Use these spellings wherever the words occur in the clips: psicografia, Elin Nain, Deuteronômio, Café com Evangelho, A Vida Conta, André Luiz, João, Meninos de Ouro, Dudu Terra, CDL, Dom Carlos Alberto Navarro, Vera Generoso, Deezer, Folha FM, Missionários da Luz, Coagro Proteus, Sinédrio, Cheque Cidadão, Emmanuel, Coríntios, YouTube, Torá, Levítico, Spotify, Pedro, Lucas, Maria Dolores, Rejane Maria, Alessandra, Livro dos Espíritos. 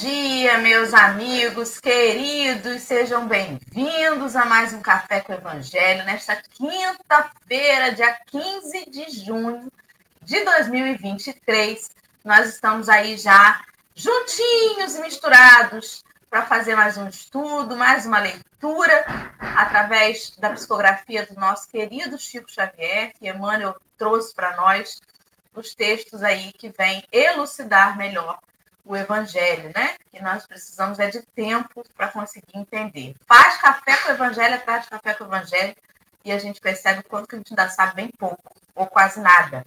dia, meus amigos queridos, sejam bem-vindos a mais um Café com Evangelho, nesta quinta-feira, dia 15 de junho de 2023. Nós estamos aí já juntinhos e misturados para fazer mais um estudo, mais uma leitura, através da psicografia do nosso querido Chico Xavier, que Emmanuel trouxe para nós os textos aí que vêm elucidar melhor o Evangelho, né? Que nós precisamos é de tempo para conseguir entender. Faz café com o Evangelho, atrás de café com o Evangelho, e a gente percebe o quanto que a gente ainda sabe bem pouco, ou quase nada.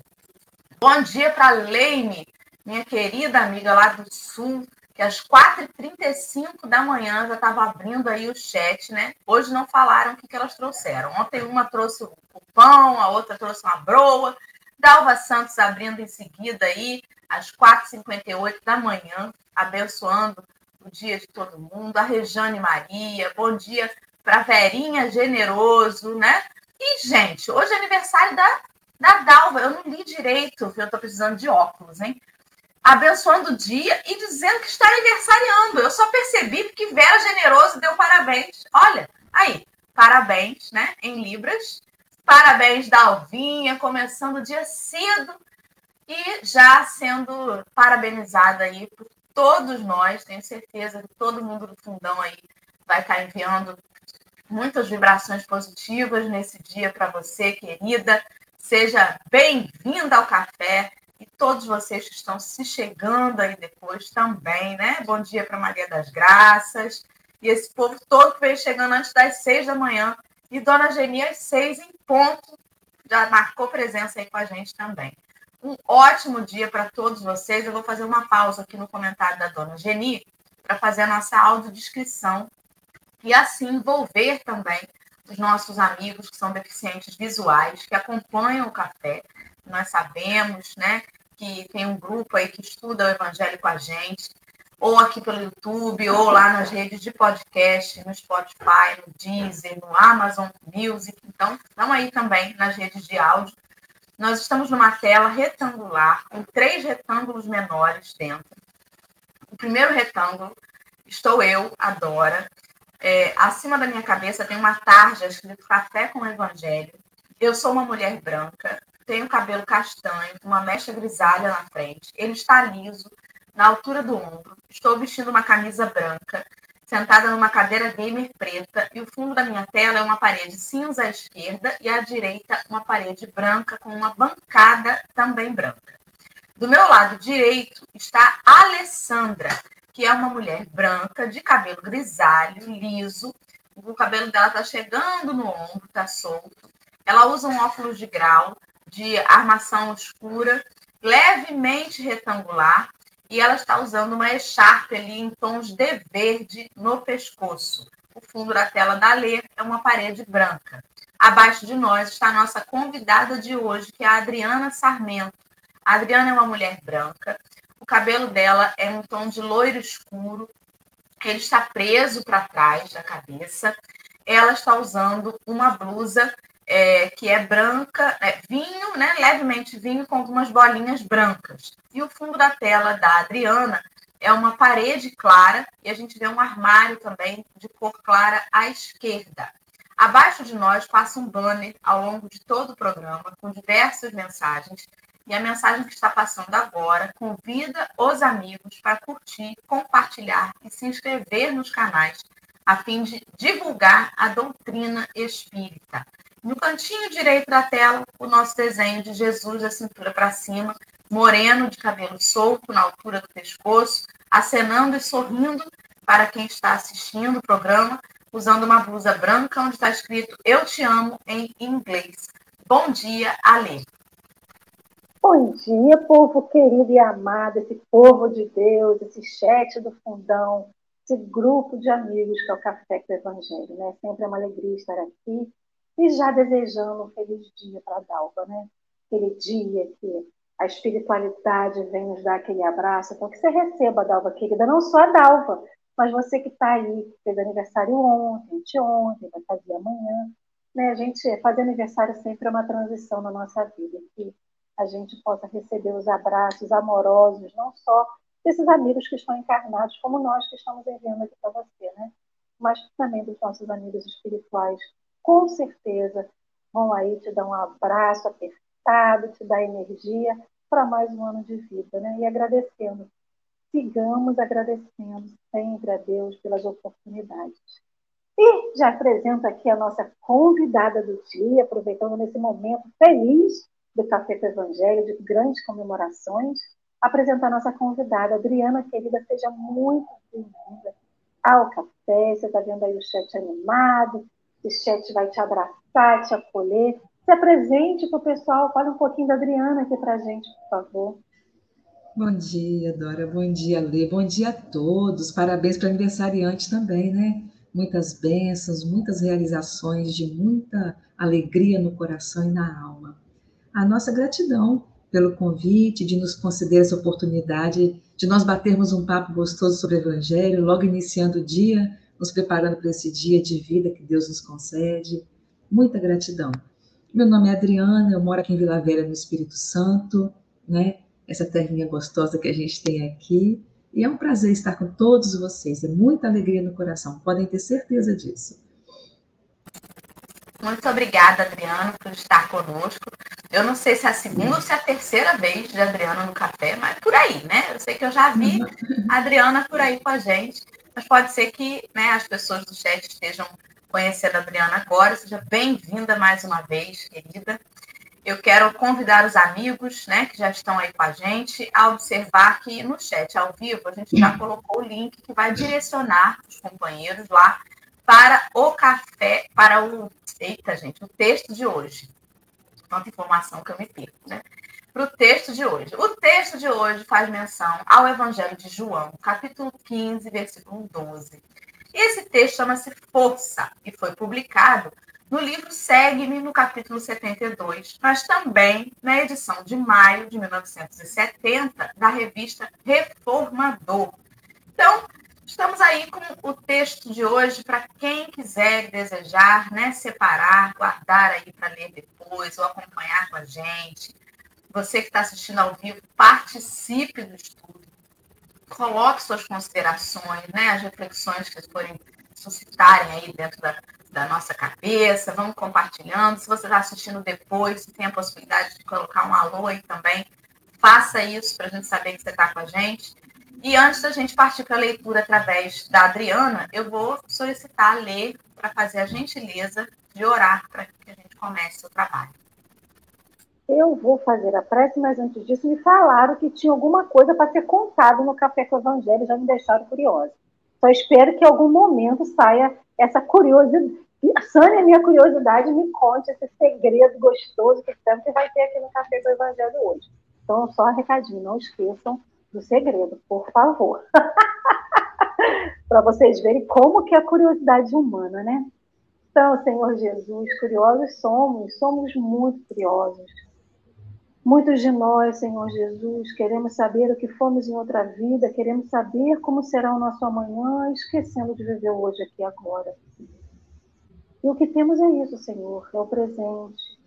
Bom dia para a Leime, minha querida amiga lá do Sul, que às 4h35 da manhã já estava abrindo aí o chat, né? Hoje não falaram o que elas trouxeram. Ontem uma trouxe o pão, a outra trouxe uma broa. Dalva Santos abrindo em seguida aí, às 4h58 da manhã, abençoando o dia de todo mundo. A Rejane Maria, bom dia para a Verinha Generoso, né? E, gente, hoje é aniversário da Dalva. Eu não li direito, eu estou precisando de óculos, hein? Abençoando o dia e dizendo que está aniversariando. Eu só percebi porque Vera Generoso deu parabéns. Olha, aí, parabéns, né? Em libras. Parabéns, Dalvinha, começando o dia cedo e já sendo parabenizada aí por todos nós. Tenho certeza que todo mundo do fundão aí vai estar enviando muitas vibrações positivas nesse dia para você, querida. Seja bem-vinda ao café. E todos vocês que estão se chegando aí depois também, né? Bom dia para Maria das Graças. E esse povo todo que veio chegando antes das 6h. E Dona Genia, às 6h, já marcou presença aí com a gente também. Um ótimo dia para todos vocês. Eu vou fazer uma pausa aqui no comentário da Dona Genia para fazer a nossa audiodescrição e assim envolver também os nossos amigos que são deficientes visuais, que acompanham o café. Nós sabemos, né, que tem um grupo aí que estuda o Evangelho com a gente, ou aqui pelo YouTube, ou lá nas redes de podcast, no Spotify, no Deezer, no Amazon Music. Então, estão aí também nas redes de áudio. Nós estamos numa tela retangular, com 3 retângulos menores dentro. O primeiro retângulo, estou eu, a Dora. Acima da minha cabeça tem uma tarja escrito Café com Evangelho. Eu sou uma mulher branca. Tem o cabelo castanho, uma mecha grisalha na frente. Ele está liso, na altura do ombro. Estou vestindo uma camisa branca, sentada numa cadeira gamer preta. E o fundo da minha tela é uma parede cinza à esquerda e à direita uma parede branca com uma bancada também branca. Do meu lado direito está a Alessandra, que é uma mulher branca, de cabelo grisalho, liso. O cabelo dela está chegando no ombro, está solto. Ela usa um óculos de grau, de armação escura, levemente retangular, e ela está usando uma echarpe ali em tons de verde no pescoço. O fundo da tela da Lê é uma parede branca. Abaixo de nós está a nossa convidada de hoje, que é a Adriana Sarmento. A Adriana é uma mulher branca, o cabelo dela é um tom de loiro escuro, ele está preso para trás da cabeça. Ela está usando uma blusa que é branca, vinho, né? Levemente vinho, com algumas bolinhas brancas. E o fundo da tela da Adriana é uma parede clara e a gente vê um armário também de cor clara à esquerda. Abaixo de nós passa um banner ao longo de todo o programa com diversas mensagens. E a mensagem que está passando agora convida os amigos para curtir, compartilhar e se inscrever nos canais a fim de divulgar a doutrina espírita. No cantinho direito da tela, o nosso desenho de Jesus da cintura para cima, moreno, de cabelo solto na altura do pescoço, acenando e sorrindo para quem está assistindo o programa, usando uma blusa branca onde está escrito Eu Te Amo em inglês. Bom dia, Alê. Bom dia, povo querido e amado, esse povo de Deus, esse chat do fundão, esse grupo de amigos que é o Café com o Evangelho, né? Sempre é uma alegria estar aqui. E já desejando um feliz dia para a Dalva, né? Aquele dia que a espiritualidade vem nos dar aquele abraço. Então, que você receba, Dalva querida, não só a Dalva, mas você que está aí, fez aniversário ontem, vai fazer amanhã. Né? A gente, fazer aniversário sempre é uma transição na nossa vida, que a gente possa receber os abraços amorosos, não só desses amigos que estão encarnados, como nós que estamos enviando aqui para você, né? Mas também dos nossos amigos espirituais, com certeza, vão aí te dar um abraço apertado, te dar energia para mais um ano de vida, né? E agradecendo, sigamos agradecendo sempre a Deus pelas oportunidades. E já apresento aqui a nossa convidada do dia, aproveitando nesse momento feliz do Café com Evangelho, de grandes comemorações, apresentar a nossa convidada. Adriana, querida, seja muito bem-vinda ao café. Você está vendo aí o chat animado, esse chat vai te abraçar, te acolher. Se apresente para o pessoal, fale um pouquinho da Adriana aqui para a gente, por favor. Bom dia, Dora, bom dia, Lê, bom dia a todos. Parabéns para o aniversariante também, né? Muitas bênçãos, muitas realizações, de muita alegria no coração e na alma. A nossa gratidão pelo convite, de nos conceder essa oportunidade, de nós batermos um papo gostoso sobre o Evangelho, logo iniciando o dia, nos preparando para esse dia de vida que Deus nos concede. Muita gratidão. Meu nome é Adriana, eu moro aqui em Vila Velha, no Espírito Santo, né? Essa terrinha gostosa que a gente tem aqui. E é um prazer estar com todos vocês, é muita alegria no coração, podem ter certeza disso. Muito obrigada, Adriana, por estar conosco. Eu não sei se é a segunda ou se é a terceira vez de Adriana no café, mas por aí, né? Eu sei que eu já vi a Adriana por aí com a gente, mas pode ser que, né, as pessoas do chat estejam conhecendo a Adriana agora. Seja bem-vinda mais uma vez, querida. Eu quero convidar os amigos, né, que já estão aí com a gente a observar que no chat ao vivo a gente já colocou o link que vai direcionar os companheiros lá para o café, para o... Eita, gente, o texto de hoje. Tanta informação que eu me perco, né? Para o texto de hoje. O texto de hoje faz menção ao Evangelho de João, capítulo 15, versículo 12. Esse texto chama-se Força e foi publicado no livro Segue-me, no capítulo 72, mas também na edição de maio de 1970, da revista Reformador. Então, estamos aí com o texto de hoje para quem quiser desejar, né, separar, guardar aí para ler depois ou acompanhar com a gente. Você que está assistindo ao vivo, participe do estudo. Coloque suas considerações, né, as reflexões que forem suscitarem aí dentro da nossa cabeça, vamos compartilhando. Se você está assistindo depois, se tem a possibilidade de colocar um alô aí também, faça isso para a gente saber que você está com a gente. E antes da gente partir para a leitura através da Adriana, eu vou solicitar a Lê para fazer a gentileza de orar para que a gente comece o trabalho. Eu vou fazer a prece, mas antes disso me falaram que tinha alguma coisa para ser contada no Café com o Evangelho, já me deixaram curiosa. Só espero que em algum momento saia essa curiosidade, sane a minha curiosidade e me conte esse segredo gostoso que sempre vai ter aqui no Café com o Evangelho hoje. Então, só um recadinho, não esqueçam do segredo, por favor. Para vocês verem como que é a curiosidade humana, né? Então, Senhor Jesus, curiosos somos muito curiosos. Muitos de nós, Senhor Jesus, queremos saber o que fomos em outra vida, queremos saber como será o nosso amanhã, esquecendo de viver hoje aqui agora. E o que temos é isso, Senhor, é o presente.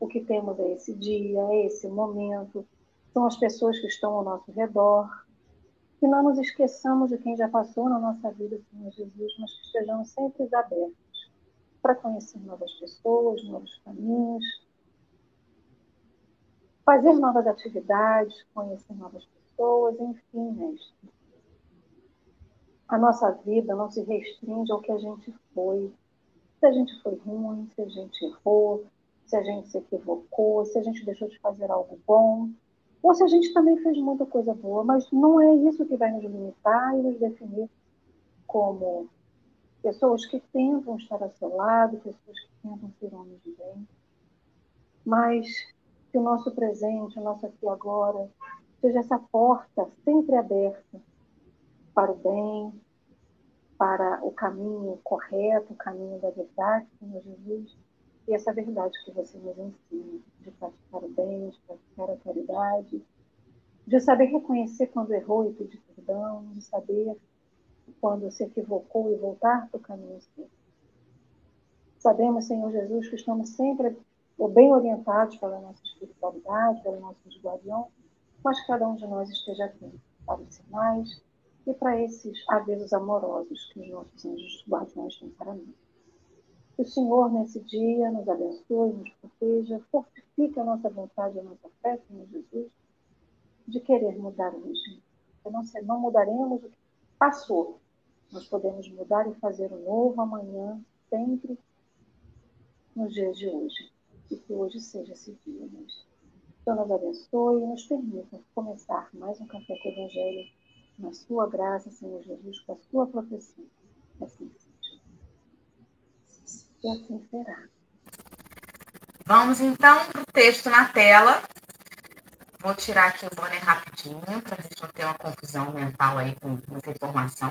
O que temos é esse dia, é esse momento. São as pessoas que estão ao nosso redor. Que não nos esqueçamos de quem já passou na nossa vida, Senhor Jesus, mas que estejamos sempre abertos para conhecer novas pessoas, novos caminhos, fazer novas atividades, conhecer novas pessoas, enfim, mestre. A nossa vida não se restringe ao que a gente foi. Se a gente foi ruim, se a gente errou, se a gente se equivocou, se a gente deixou de fazer algo bom, ou se a gente também fez muita coisa boa, mas não é isso que vai nos limitar e nos definir como pessoas que tentam estar ao seu lado, pessoas que tentam ser homens de bem. Mas que o nosso presente, o nosso aqui e agora, seja essa porta sempre aberta para o bem, para o caminho correto, o caminho da verdade, Senhor Jesus, e essa verdade que você nos ensina, de praticar o bem, de praticar a caridade, de saber reconhecer quando errou e pedir perdão, de saber quando se equivocou e voltar para o caminho certo. Sabemos, Senhor Jesus, que estamos sempre ou bem orientados pela nossa espiritualidade, pelo nosso guardião, mas cada um de nós esteja atento tradicionais e para esses avisos amorosos que os nossos anjos guardiões têm para nós. Que o Senhor, nesse dia, nos abençoe, nos proteja, fortifique a nossa vontade, a nossa fé, Senhor Jesus, de querer mudar hoje. Porque não mudaremos o que passou. Nós podemos mudar e fazer um novo amanhã, sempre nos dias de hoje. E que hoje seja esse dia, né? Então, nos abençoe e nos permita começar mais um Café com Evangelho na sua graça, Senhor Jesus, com a sua proteção. Assim seja. E assim será. Vamos, então, para o texto na tela. Vou tirar aqui o boné rapidinho, para a gente não ter uma confusão mental aí com muita informação.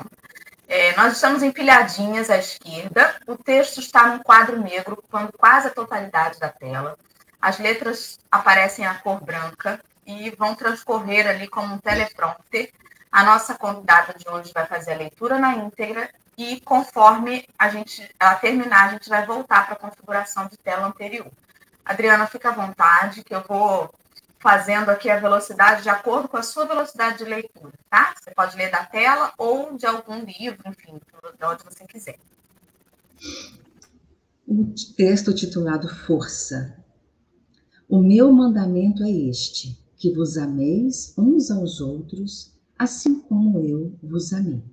Nós estamos empilhadinhas à esquerda. O texto está num quadro negro, ocupando quase a totalidade da tela. As letras aparecem a cor branca e vão transcorrer ali como um teleprompter. A nossa convidada de hoje vai fazer a leitura na íntegra e, conforme ela terminar, a gente vai voltar para a configuração de tela anterior. Adriana, fica à vontade, que eu vou fazendo aqui a velocidade de acordo com a sua velocidade de leitura, tá? Você pode ler da tela ou de algum livro, enfim, de onde você quiser. Um texto titulado Força. O meu mandamento é este, que vos ameis uns aos outros, assim como eu vos amei.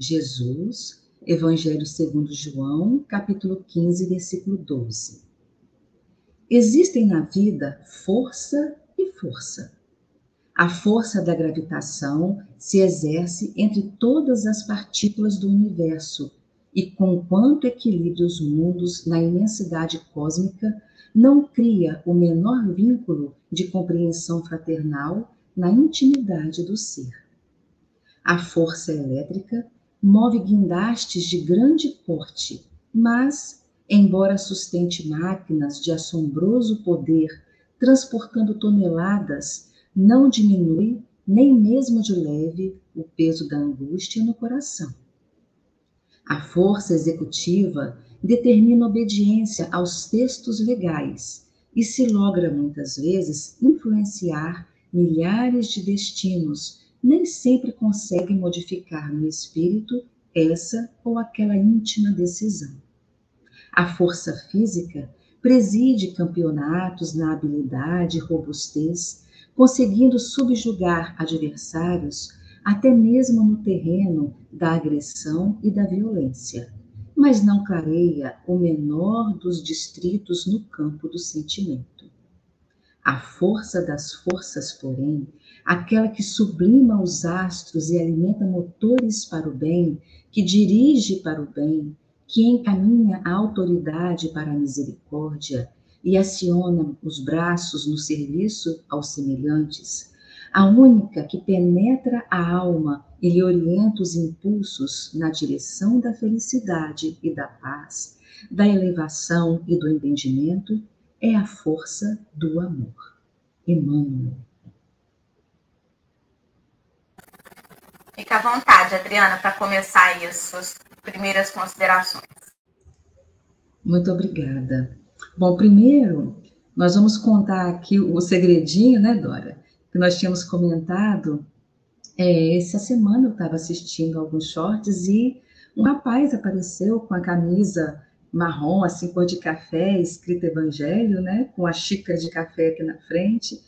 Jesus, Evangelho segundo João, capítulo 15, versículo 12. Existem na vida força e força. A força da gravitação se exerce entre todas as partículas do universo e, conquanto equilibra os mundos na imensidade cósmica, não cria o menor vínculo de compreensão fraternal na intimidade do ser. A força elétrica move guindastes de grande porte, mas, embora sustente máquinas de assombroso poder transportando toneladas, não diminui, nem mesmo de leve, o peso da angústia no coração. A força executiva determina obediência aos textos legais e se logra, muitas vezes, influenciar milhares de destinos, nem sempre consegue modificar no espírito essa ou aquela íntima decisão. A força física preside campeonatos na habilidade e robustez, conseguindo subjugar adversários até mesmo no terreno da agressão e da violência, mas não clareia o menor dos distritos no campo do sentimento. A força das forças, porém, aquela que sublima os astros e alimenta motores para o bem, que dirige para o bem, que encaminha a autoridade para a misericórdia e aciona os braços no serviço aos semelhantes, a única que penetra a alma e lhe orienta os impulsos na direção da felicidade e da paz, da elevação e do entendimento, é a força do amor. Emmanuel. Fica à vontade, Adriana, para começar aí as suas primeiras considerações. Muito obrigada. Bom, primeiro, nós vamos contar aqui o segredinho, né, Dora? Que nós tínhamos comentado. Essa semana eu estava assistindo alguns shorts e um rapaz apareceu com a camisa marrom, assim, cor de café, escrita Evangelho, né? Com a xícara de café aqui na frente.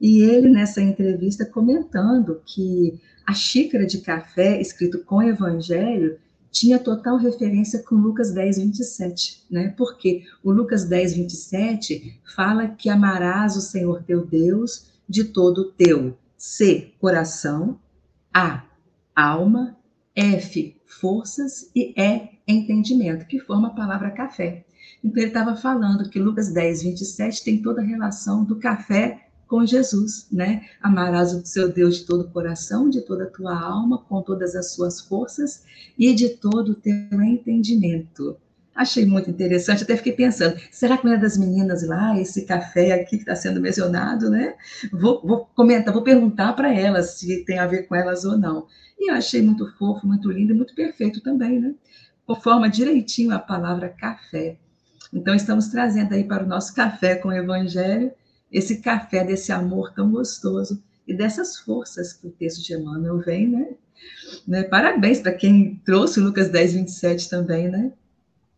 E ele, nessa entrevista, comentando que a xícara de café, escrito com Evangelho, tinha total referência com Lucas 10, 27, né? Porque o Lucas 10, 27 fala que amarás o Senhor teu Deus de todo o teu C, coração, A, alma, F, forças e E, entendimento, que forma a palavra café. Então, ele estava falando que Lucas 10, 27 tem toda a relação do café com Jesus, né? Amarás o seu Deus de todo o coração, de toda a tua alma, com todas as suas forças e de todo o teu entendimento. Achei muito interessante, até fiquei pensando, será que não é das meninas lá, esse café aqui que está sendo mencionado, né? Vou perguntar para elas se tem a ver com elas ou não. E eu achei muito fofo, muito lindo e muito perfeito também, né? Conforma direitinho a palavra café. Então, estamos trazendo aí para o nosso Café com o Evangelho esse café desse amor tão gostoso e dessas forças que o texto de Emmanuel vem, né? Parabéns para quem trouxe o Lucas 10, 27 também, né?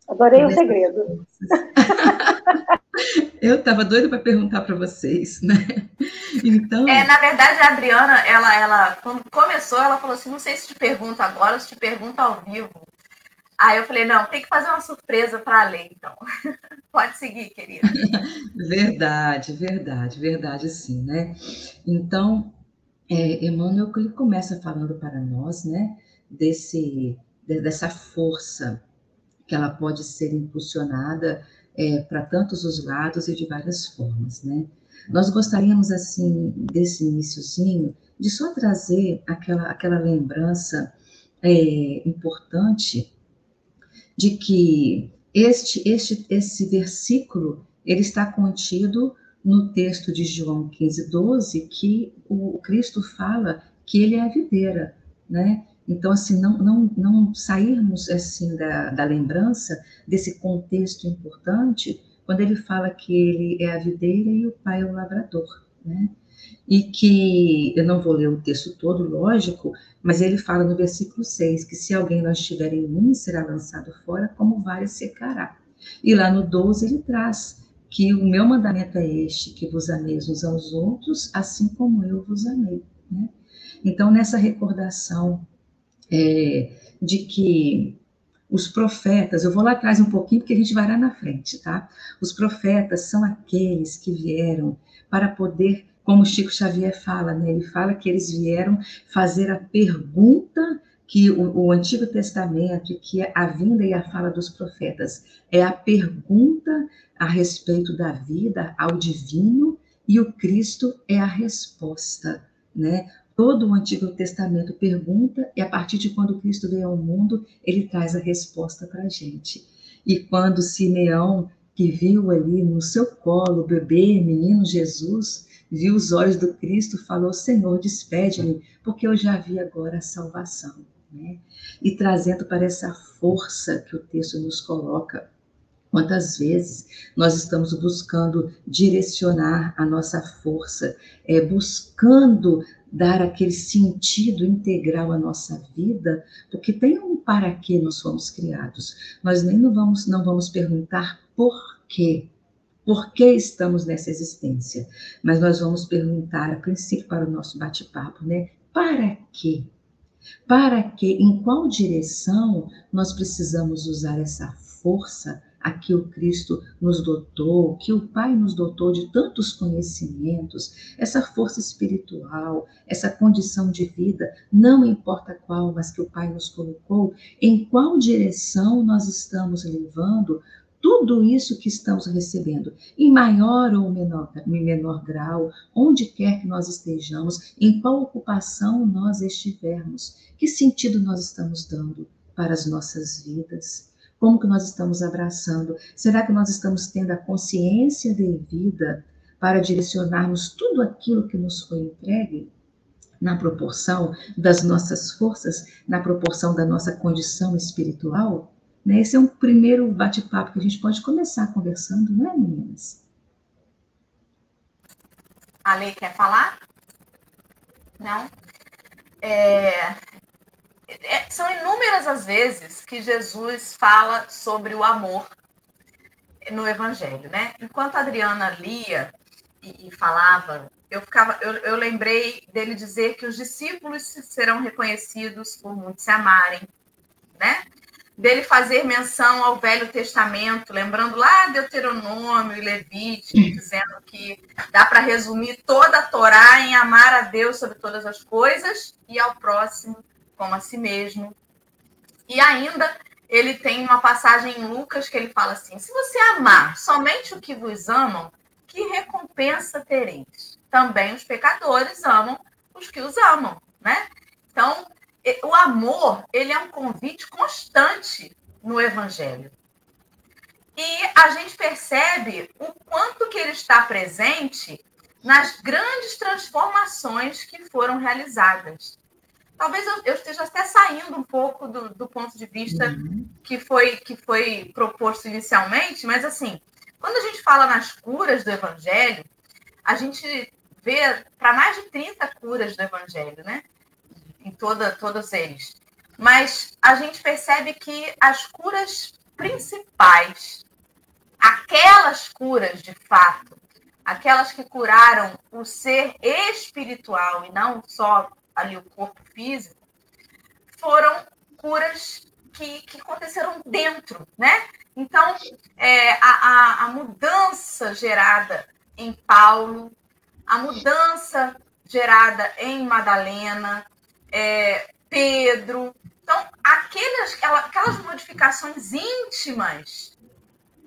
Adorei o segredo. Eu estava doida para perguntar para vocês, né? Então... na verdade, a Adriana, ela, quando começou, ela falou assim, não sei se te pergunto agora ou se te pergunto ao vivo. Aí eu falei, não, tem que fazer uma surpresa para a Lei, então. Pode seguir, querida. Verdade, sim, né? Então, Emmanuel começa falando para nós, né? Dessa força que ela pode ser impulsionada para tantos os lados e de várias formas, né? Nós gostaríamos, assim, desse iniciozinho, de só trazer aquela lembrança importante de que esse versículo, ele está contido no texto de João 15:12, que o Cristo fala que ele é a videira, né? Então, assim, não sairmos, assim, da lembrança desse contexto importante, quando ele fala que ele é a videira e o Pai é o lavrador, né? E que, eu não vou ler o texto todo, lógico, mas ele fala no versículo 6, que se alguém não estiver em mim, será lançado fora, como vara secará. E lá no 12 ele traz que o meu mandamento é este, que vos ameis uns aos outros, assim como eu vos amei, né? Então, nessa recordação de que os profetas, eu vou lá atrás um pouquinho porque a gente vai lá na frente, tá? Os profetas são aqueles que vieram para poder, como Chico Xavier fala, né? Ele fala que eles vieram fazer a pergunta que o Antigo Testamento, que a vinda e a fala dos profetas é a pergunta a respeito da vida, ao divino, e o Cristo é a resposta, né? Todo o Antigo Testamento pergunta, e a partir de quando Cristo veio ao mundo, ele traz a resposta para a gente. E quando Simeão, que viu ali no seu colo o bebê, menino Jesus, viu os olhos do Cristo, falou, Senhor, despede-me, porque eu já vi agora a salvação, né? E trazendo para essa força que o texto nos coloca, quantas vezes nós estamos buscando direcionar a nossa força, buscando dar aquele sentido integral à nossa vida, porque tem um para que nós fomos criados. Nós nem não vamos perguntar por que estamos nessa existência, mas nós vamos perguntar, a princípio, para o nosso bate-papo, né? Para quê? Para quê? Em qual direção nós precisamos usar essa força a que o Cristo nos dotou, que o Pai nos dotou de tantos conhecimentos, essa força espiritual, essa condição de vida, não importa qual, mas que o Pai nos colocou, em qual direção nós estamos levando tudo isso que estamos recebendo, em maior ou menor grau, onde quer que nós estejamos, em qual ocupação nós estivermos, que sentido nós estamos dando para as nossas vidas, como que nós estamos abraçando? Será que nós estamos tendo a consciência devida para direcionarmos tudo aquilo que nos foi entregue na proporção das nossas forças, na proporção da nossa condição espiritual? Né? Esse é um primeiro bate-papo que a gente pode começar conversando, né, meninas? A Lei quer falar? Não? São inúmeras as vezes que Jesus fala sobre o amor no Evangelho, né? Enquanto a Adriana lia e falava, eu lembrei dele dizer que os discípulos serão reconhecidos por muitos se amarem, né? Dele fazer menção ao Velho Testamento, lembrando lá Deuteronômio e Levítico, dizendo que dá para resumir toda a Torá em amar a Deus sobre todas as coisas e ao próximo como a si mesmo. E ainda ele tem uma passagem em Lucas que ele fala assim, se você amar somente o que vos amam, que recompensa tereis? Também os pecadores amam os que os amam, né? Então, o amor, ele é um convite constante no Evangelho. E a gente percebe o quanto que ele está presente nas grandes transformações que foram realizadas. Talvez eu esteja até saindo um pouco do ponto de vista que foi proposto inicialmente, mas, assim, quando a gente fala nas curas do Evangelho, a gente ver para mais de 30 curas do Evangelho, né? Em todos eles. Mas a gente percebe que as curas principais, aquelas curas de fato, aquelas que curaram o ser espiritual e não só ali o corpo físico, foram curas que aconteceram dentro, né? Então, a mudança gerada em Paulo, a mudança gerada em Madalena, Pedro. Então, aquelas modificações íntimas,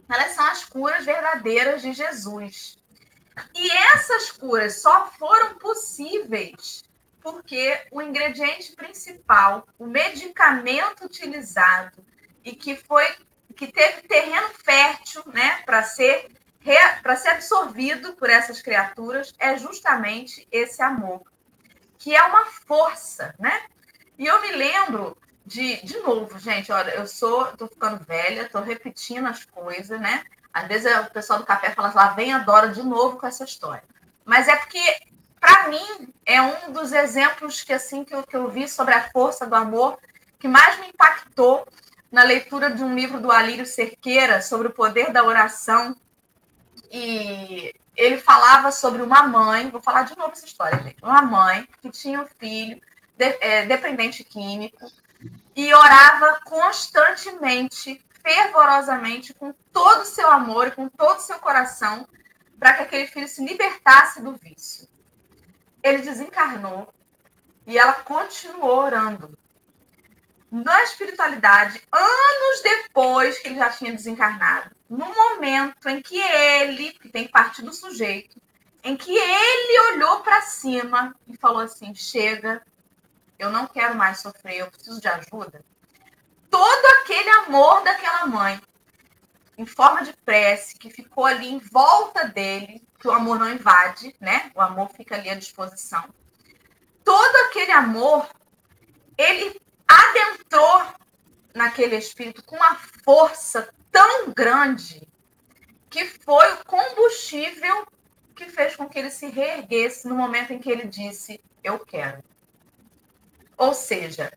elas são as curas verdadeiras de Jesus. E essas curas só foram possíveis porque o ingrediente principal, o medicamento utilizado e que teve terreno fértil, né, para ser absorvido por essas criaturas, é justamente esse amor, que é uma força, né? E eu me lembro de novo, gente, olha, tô ficando velha, tô repetindo as coisas, né? Às vezes o pessoal do café fala, lá vem a Dora de novo com essa história. Mas é porque, para mim, é um dos exemplos que eu vi sobre a força do amor que mais me impactou na leitura de um livro do Alírio Cerqueira sobre o poder da oração. E ele falava sobre uma mãe, vou falar de novo essa história, gente, uma mãe que tinha um filho dependente químico e orava constantemente, fervorosamente, com todo o seu amor e com todo o seu coração, para que aquele filho se libertasse do vício. Ele desencarnou e ela continuou orando. Na espiritualidade, anos depois que ele já tinha desencarnado, no momento em que ele, que tem parte do sujeito, em que ele olhou para cima e falou assim, chega, eu não quero mais sofrer, eu preciso de ajuda. Todo aquele amor daquela mãe, em forma de prece, que ficou ali em volta dele, que o amor não invade, né? O amor fica ali à disposição. Todo aquele amor, ele adentrou naquele espírito com uma força tão grande que foi o combustível que fez com que ele se reerguesse no momento em que ele disse, eu quero. Ou seja,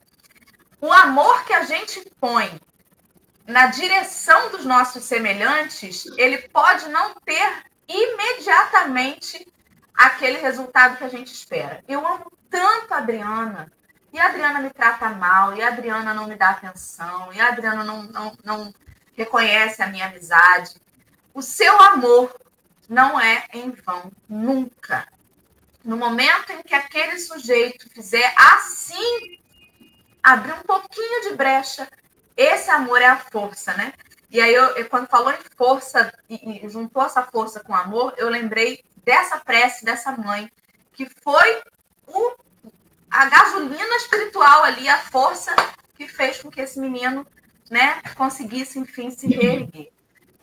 o amor que a gente põe na direção dos nossos semelhantes, ele pode não ter imediatamente aquele resultado que a gente espera. Eu amo tanto a Adriana, e a Adriana me trata mal, e a Adriana não me dá atenção, e a Adriana não reconhece a minha amizade. O seu amor não é em vão, nunca. No momento em que aquele sujeito fizer assim, abrir um pouquinho de brecha, esse amor é a força, né? E aí, quando falou em força, e juntou essa força com amor, eu lembrei dessa prece, dessa mãe, que foi a gasolina espiritual ali, a força que fez com que esse menino, né, conseguisse, enfim, se reerguer.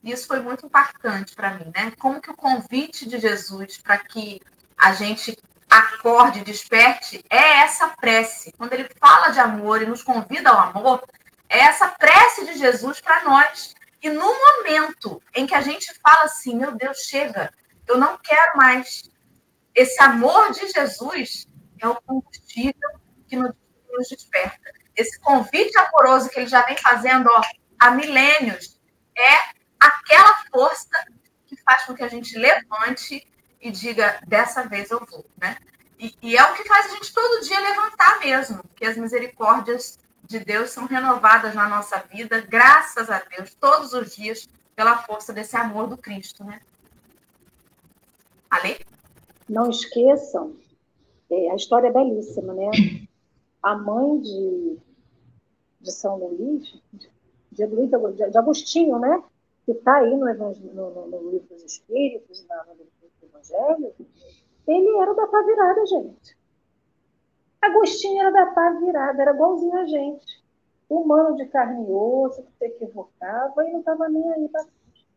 Isso foi muito impactante para mim, né? Como que o convite de Jesus para que a gente acorde, desperte, é essa prece. Quando ele fala de amor e nos convida ao amor, é essa prece de Jesus para nós. E no momento em que a gente fala assim, meu Deus, chega, eu não quero mais. Esse amor de Jesus é o combustível que nos desperta. Esse convite amoroso que ele já vem fazendo há milênios é aquela força que faz com que a gente levante e diga, dessa vez eu vou, né? E é o que faz a gente todo dia levantar mesmo, porque as misericórdias de Deus são renovadas na nossa vida, graças a Deus, todos os dias, pela força desse amor do Cristo, né? Ale? Não esqueçam, a história é belíssima, né? A mãe de São Luís, de Agostinho, né? Que está aí no Livro dos Espíritos, no Livro do Evangelho, ele era da pá virada, gente. Agostinho era da pá virada, era igualzinho a gente. Humano de carne e osso, que se equivocava e não estava nem aí para frente.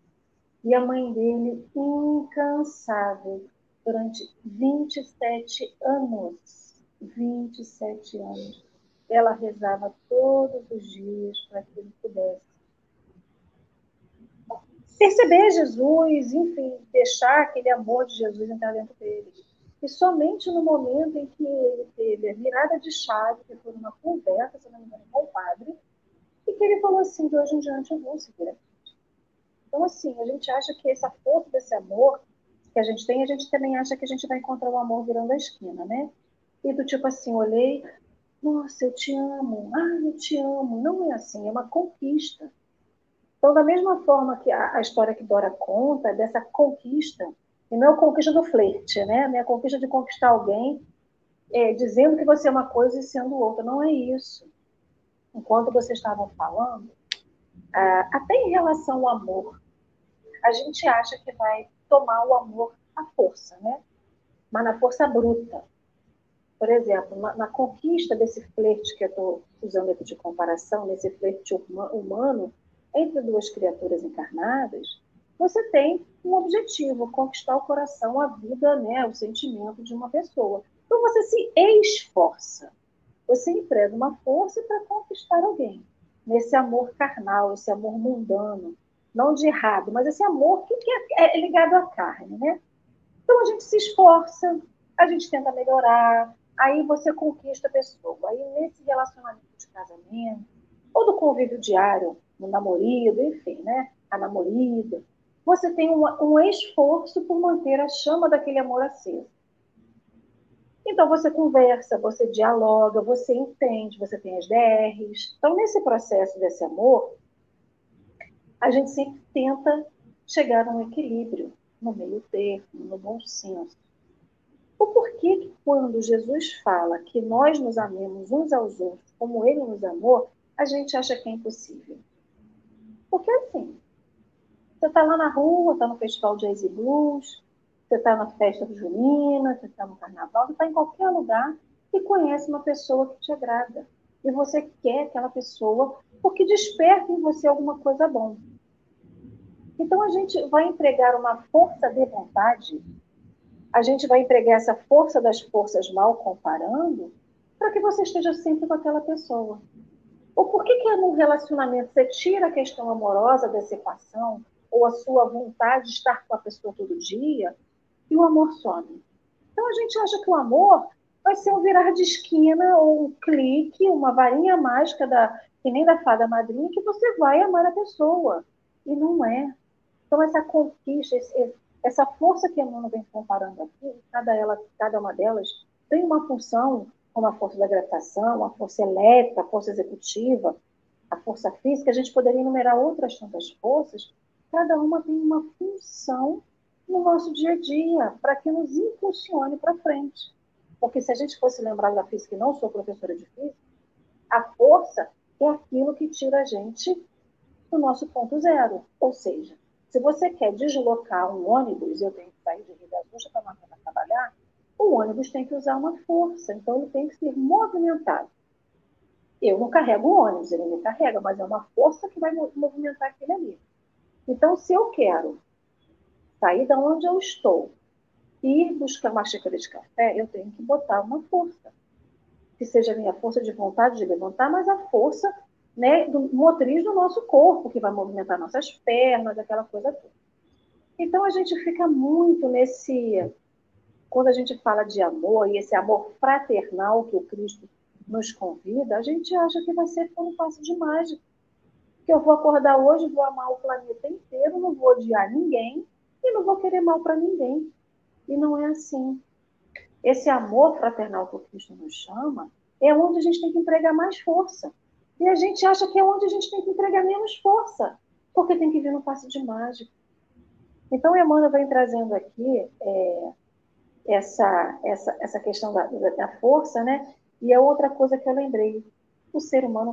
E a mãe dele, incansável, durante 27 anos. 27 anos. Ela rezava todos os dias para que ele pudesse perceber Jesus, enfim, deixar aquele amor de Jesus entrar dentro dele. E somente no momento em que ele teve a virada de chave, que foi uma conversa, se não me engano, com o padre, e que ele falou assim, de hoje em diante eu vou seguir a Cristo. Então, assim, a gente acha que essa força desse amor que a gente tem, a gente também acha que a gente vai encontrar o amor virando a esquina, né? E do tipo assim, olhei, nossa, eu te amo, ah, eu te amo. Não é assim, é uma conquista. Então, da mesma forma que a história que Dora conta, dessa conquista, e não é a conquista do flerte, né? Não é a conquista de conquistar alguém dizendo que você é uma coisa e sendo outra. Não é isso. Enquanto vocês estavam falando, até em relação ao amor, a gente acha que vai tomar o amor à força, né? Mas na força bruta. Por exemplo, na conquista desse flerte que eu estou usando aqui de comparação, nesse flerte humano, entre duas criaturas encarnadas, você tem um objetivo, conquistar o coração, a vida, né, o sentimento de uma pessoa. Então você se esforça, você emprega uma força para conquistar alguém. Nesse amor carnal, esse amor mundano, não de errado, mas esse amor que é ligado à carne, né? Então a gente se esforça, a gente tenta melhorar, aí você conquista a pessoa. Aí nesse relacionamento de casamento, ou do convívio diário, no namorado, enfim, né? A namorada, você tem um esforço por manter a chama daquele amor acesa. Então, você conversa, você dialoga, você entende, você tem as DRs. Então, nesse processo desse amor, a gente sempre tenta chegar num equilíbrio, no meio termo, no bom senso. O porquê que quando Jesus fala que nós nos amemos uns aos outros, como ele nos amou, a gente acha que é impossível? Porque assim, você está lá na rua, está no festival de Jazz e Blues, você está na festa junina, você está no carnaval, você está em qualquer lugar e conhece uma pessoa que te agrada. E você quer aquela pessoa porque desperta em você alguma coisa bom. Então a gente vai empregar uma força de vontade, a gente vai empregar essa força das forças mal comparando para que você esteja sempre com aquela pessoa. Ou por que que num relacionamento você tira a questão amorosa dessa equação ou a sua vontade de estar com a pessoa todo dia e o amor some? Então a gente acha que o amor vai ser um virar de esquina ou um clique, uma varinha mágica que nem da fada madrinha, que você vai amar a pessoa. E não é. Então essa conquista, essa força que a Emmanuel vem comparando aqui, cada uma delas tem uma função, como a força da gravitação, a força elétrica, a força executiva, a força física, a gente poderia enumerar outras tantas forças, cada uma tem uma função no nosso dia a dia, para que nos impulsione para frente. Porque se a gente fosse lembrar da física, e não sou professora de física, a força é aquilo que tira a gente do nosso ponto zero. Ou seja, se você quer deslocar um ônibus, eu tenho que sair de Rio das Ostras para Marcos para trabalhar, o ônibus tem que usar uma força, então ele tem que ser movimentado. Eu não carrego o ônibus, ele me carrega, mas é uma força que vai movimentar aquele ali. Então, se eu quero sair de onde eu estou e ir buscar uma xícara de café, eu tenho que botar uma força, que seja a minha força de vontade de levantar, mas a força, né, do motriz do nosso corpo, que vai movimentar nossas pernas, aquela coisa toda. Então, a gente fica muito nesse... Quando a gente fala de amor, e esse amor fraternal que o Cristo nos convida, a gente acha que vai ser como um passo de mágica. Que eu vou acordar hoje, vou amar o planeta inteiro, não vou odiar ninguém e não vou querer mal para ninguém. E não é assim. Esse amor fraternal que o Cristo nos chama é onde a gente tem que empregar mais força. E a gente acha que é onde a gente tem que empregar menos força, porque tem que vir no passo de mágica. Então, a Emmanuel vem trazendo aqui... Essa questão da força, né? E a outra coisa que eu lembrei, o ser humano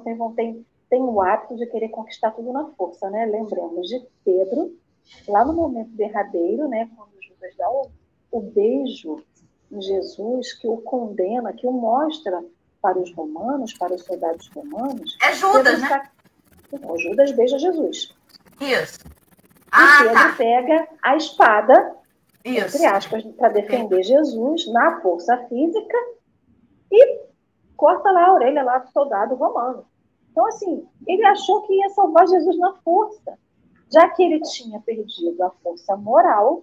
tem o hábito de querer conquistar tudo na força, né? Lembramos de Pedro, lá no momento derradeiro, né? Quando Judas dá o beijo em Jesus, que o condena, que o mostra para os romanos, para os soldados romanos. É Judas, né? Então, Judas beija Jesus. Isso. E Pedro pega a espada... Isso. Entre aspas, para defender Jesus na força física e corta lá a orelha lá do soldado romano. Então, assim, ele achou que ia salvar Jesus na força, já que ele tinha perdido a força moral,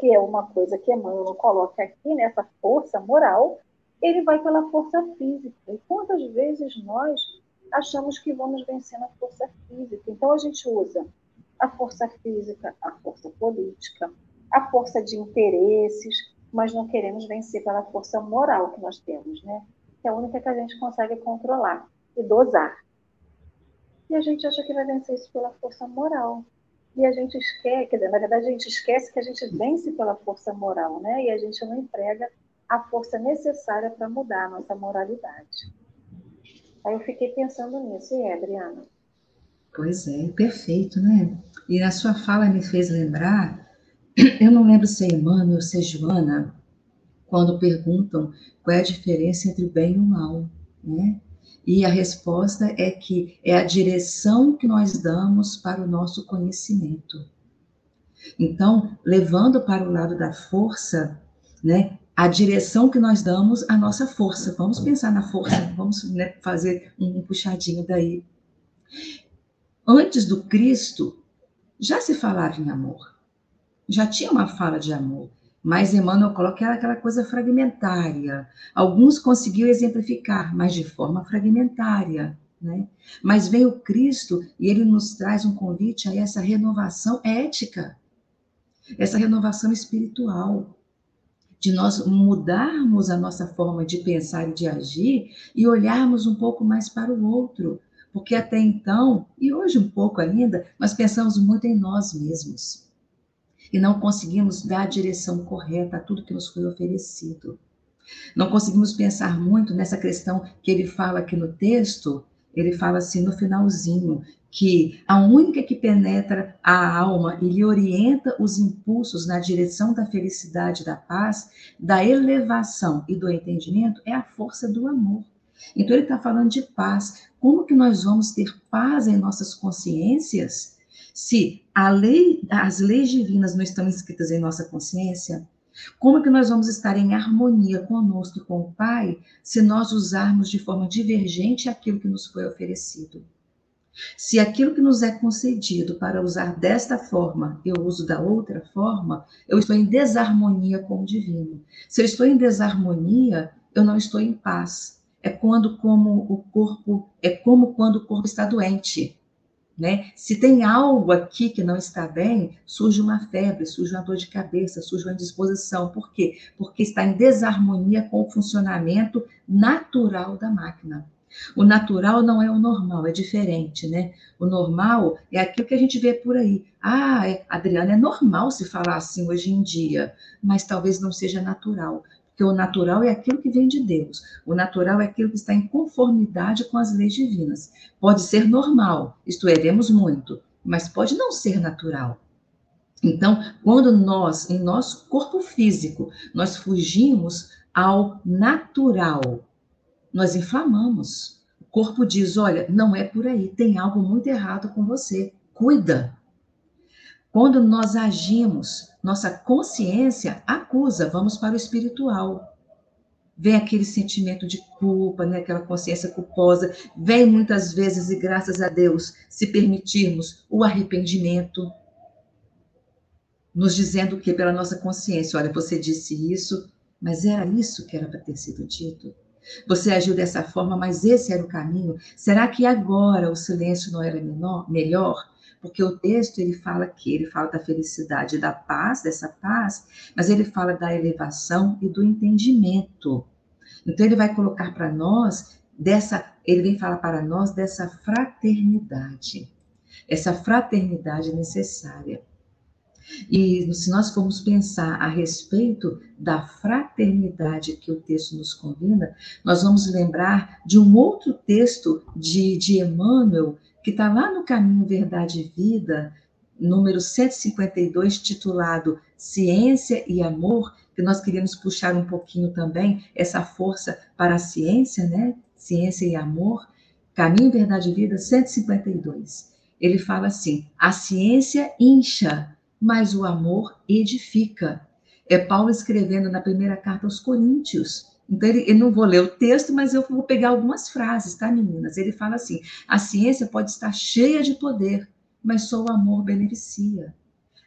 que é uma coisa que Emmanuel coloca aqui nessa força moral, ele vai pela força física. E quantas vezes nós achamos que vamos vencendo a força física? Então, a gente usa a força física, a força política, a força de interesses, mas não queremos vencer pela força moral que nós temos, né? Que é a única que a gente consegue controlar e dosar. E a gente acha que vai vencer isso pela força moral. E a gente esquece, quer dizer, na verdade, a gente esquece que a gente vence pela força moral, né? E a gente não emprega a força necessária para mudar a nossa moralidade. Aí eu fiquei pensando nisso, e é, Adriana? Pois é, perfeito, né? E a sua fala me fez lembrar, eu não lembro se é Emmanuel ou se é Joana, quando perguntam qual é a diferença entre o bem e o mal, né? E a resposta é que é a direção que nós damos para o nosso conhecimento. Então, levando para o lado da força, né? A direção que nós damos à nossa força. Vamos pensar na força, vamos, né, fazer um puxadinho daí. Antes do Cristo, já se falava em amor. Já tinha uma fala de amor. Mas Emmanuel coloca aquela coisa fragmentária. Alguns conseguiram exemplificar, mas de forma fragmentária, né? Mas veio o Cristo e ele nos traz um convite a essa renovação ética. Essa renovação espiritual. De nós mudarmos a nossa forma de pensar e de agir e olharmos um pouco mais para o outro. Porque até então, e hoje um pouco ainda, nós pensamos muito em nós mesmos. E não conseguimos dar a direção correta a tudo que nos foi oferecido. Não conseguimos pensar muito nessa questão que ele fala aqui no texto, ele fala assim no finalzinho, que a única que penetra a alma e lhe orienta os impulsos na direção da felicidade, da paz, da elevação e do entendimento é a força do amor. Então ele está falando de paz. Como que nós vamos ter paz em nossas consciências se as leis divinas não estão escritas em nossa consciência? Como que nós vamos estar em harmonia conosco e com o Pai se nós usarmos de forma divergente aquilo que nos foi oferecido? Se aquilo que nos é concedido para usar desta forma, eu uso da outra forma, eu estou em desarmonia com o divino. Se eu estou em desarmonia, eu não estou em paz. É como quando o corpo está doente, né? Se tem algo aqui que não está bem, surge uma febre, surge uma dor de cabeça, surge uma indisposição. Por quê? Porque está em desarmonia com o funcionamento natural da máquina. O natural não é o normal, é diferente, né? O normal é aquilo que a gente vê por aí. Ah, Adriana, é normal se falar assim hoje em dia, mas talvez não seja natural, porque o natural é aquilo que vem de Deus. O natural é aquilo que está em conformidade com as leis divinas. Pode ser normal, isto é, vemos muito, mas pode não ser natural. Então, quando nós, em nosso corpo físico, nós fugimos ao natural, nós inflamamos. O corpo diz, olha, não é por aí, tem algo muito errado com você, cuida. Quando nós agimos, nossa consciência acusa, vamos para o espiritual. Vem aquele sentimento de culpa, né? Aquela consciência culposa, vem muitas vezes, e graças a Deus, se permitirmos o arrependimento, nos dizendo o quê? Pela nossa consciência, olha, você disse isso, mas era isso que era para ter sido dito. Você agiu dessa forma, mas esse era o caminho. Será que agora o silêncio não era melhor? Porque o texto, ele fala da felicidade, da paz, dessa paz, mas ele fala da elevação e do entendimento. Então, ele vai colocar para nós, ele vem falar para nós dessa fraternidade. Essa fraternidade necessária. E se nós formos pensar a respeito da fraternidade que o texto nos convida, nós vamos lembrar de um outro texto de Emmanuel, que está lá no Caminho Verdade e Vida, número 152, titulado Ciência e Amor, que nós queríamos puxar um pouquinho também, essa força para a ciência, né? Ciência e Amor, Caminho Verdade e Vida, 152. Ele fala assim, a ciência incha, mas o amor edifica. É Paulo escrevendo na primeira carta aos Coríntios. Então, eu não vou ler o texto, mas eu vou pegar algumas frases, tá, meninas? Ele fala assim, a ciência pode estar cheia de poder, mas só o amor beneficia.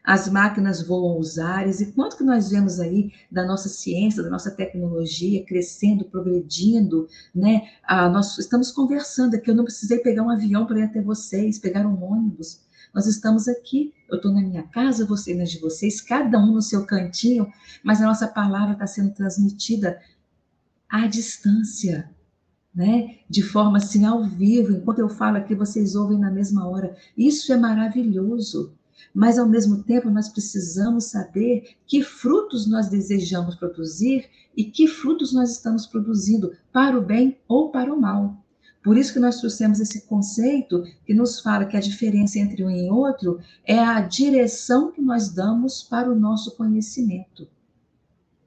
as máquinas voam os ares, e quanto que nós vemos aí da nossa ciência, da nossa tecnologia crescendo, progredindo, né? Nós estamos conversando aqui, eu não precisei pegar um avião para ir até vocês, pegar um ônibus. Nós estamos aqui, eu estou na minha casa, vocês na de vocês, cada um no seu cantinho, mas a nossa palavra está sendo transmitida à distância, né? De forma assim, ao vivo, enquanto eu falo aqui, vocês ouvem na mesma hora. Isso é maravilhoso, mas ao mesmo tempo nós precisamos saber que frutos nós desejamos produzir e que frutos nós estamos produzindo, para o bem ou para o mal. Por isso que nós trouxemos esse conceito que nos fala que a diferença entre um e outro é a direção que nós damos para o nosso conhecimento.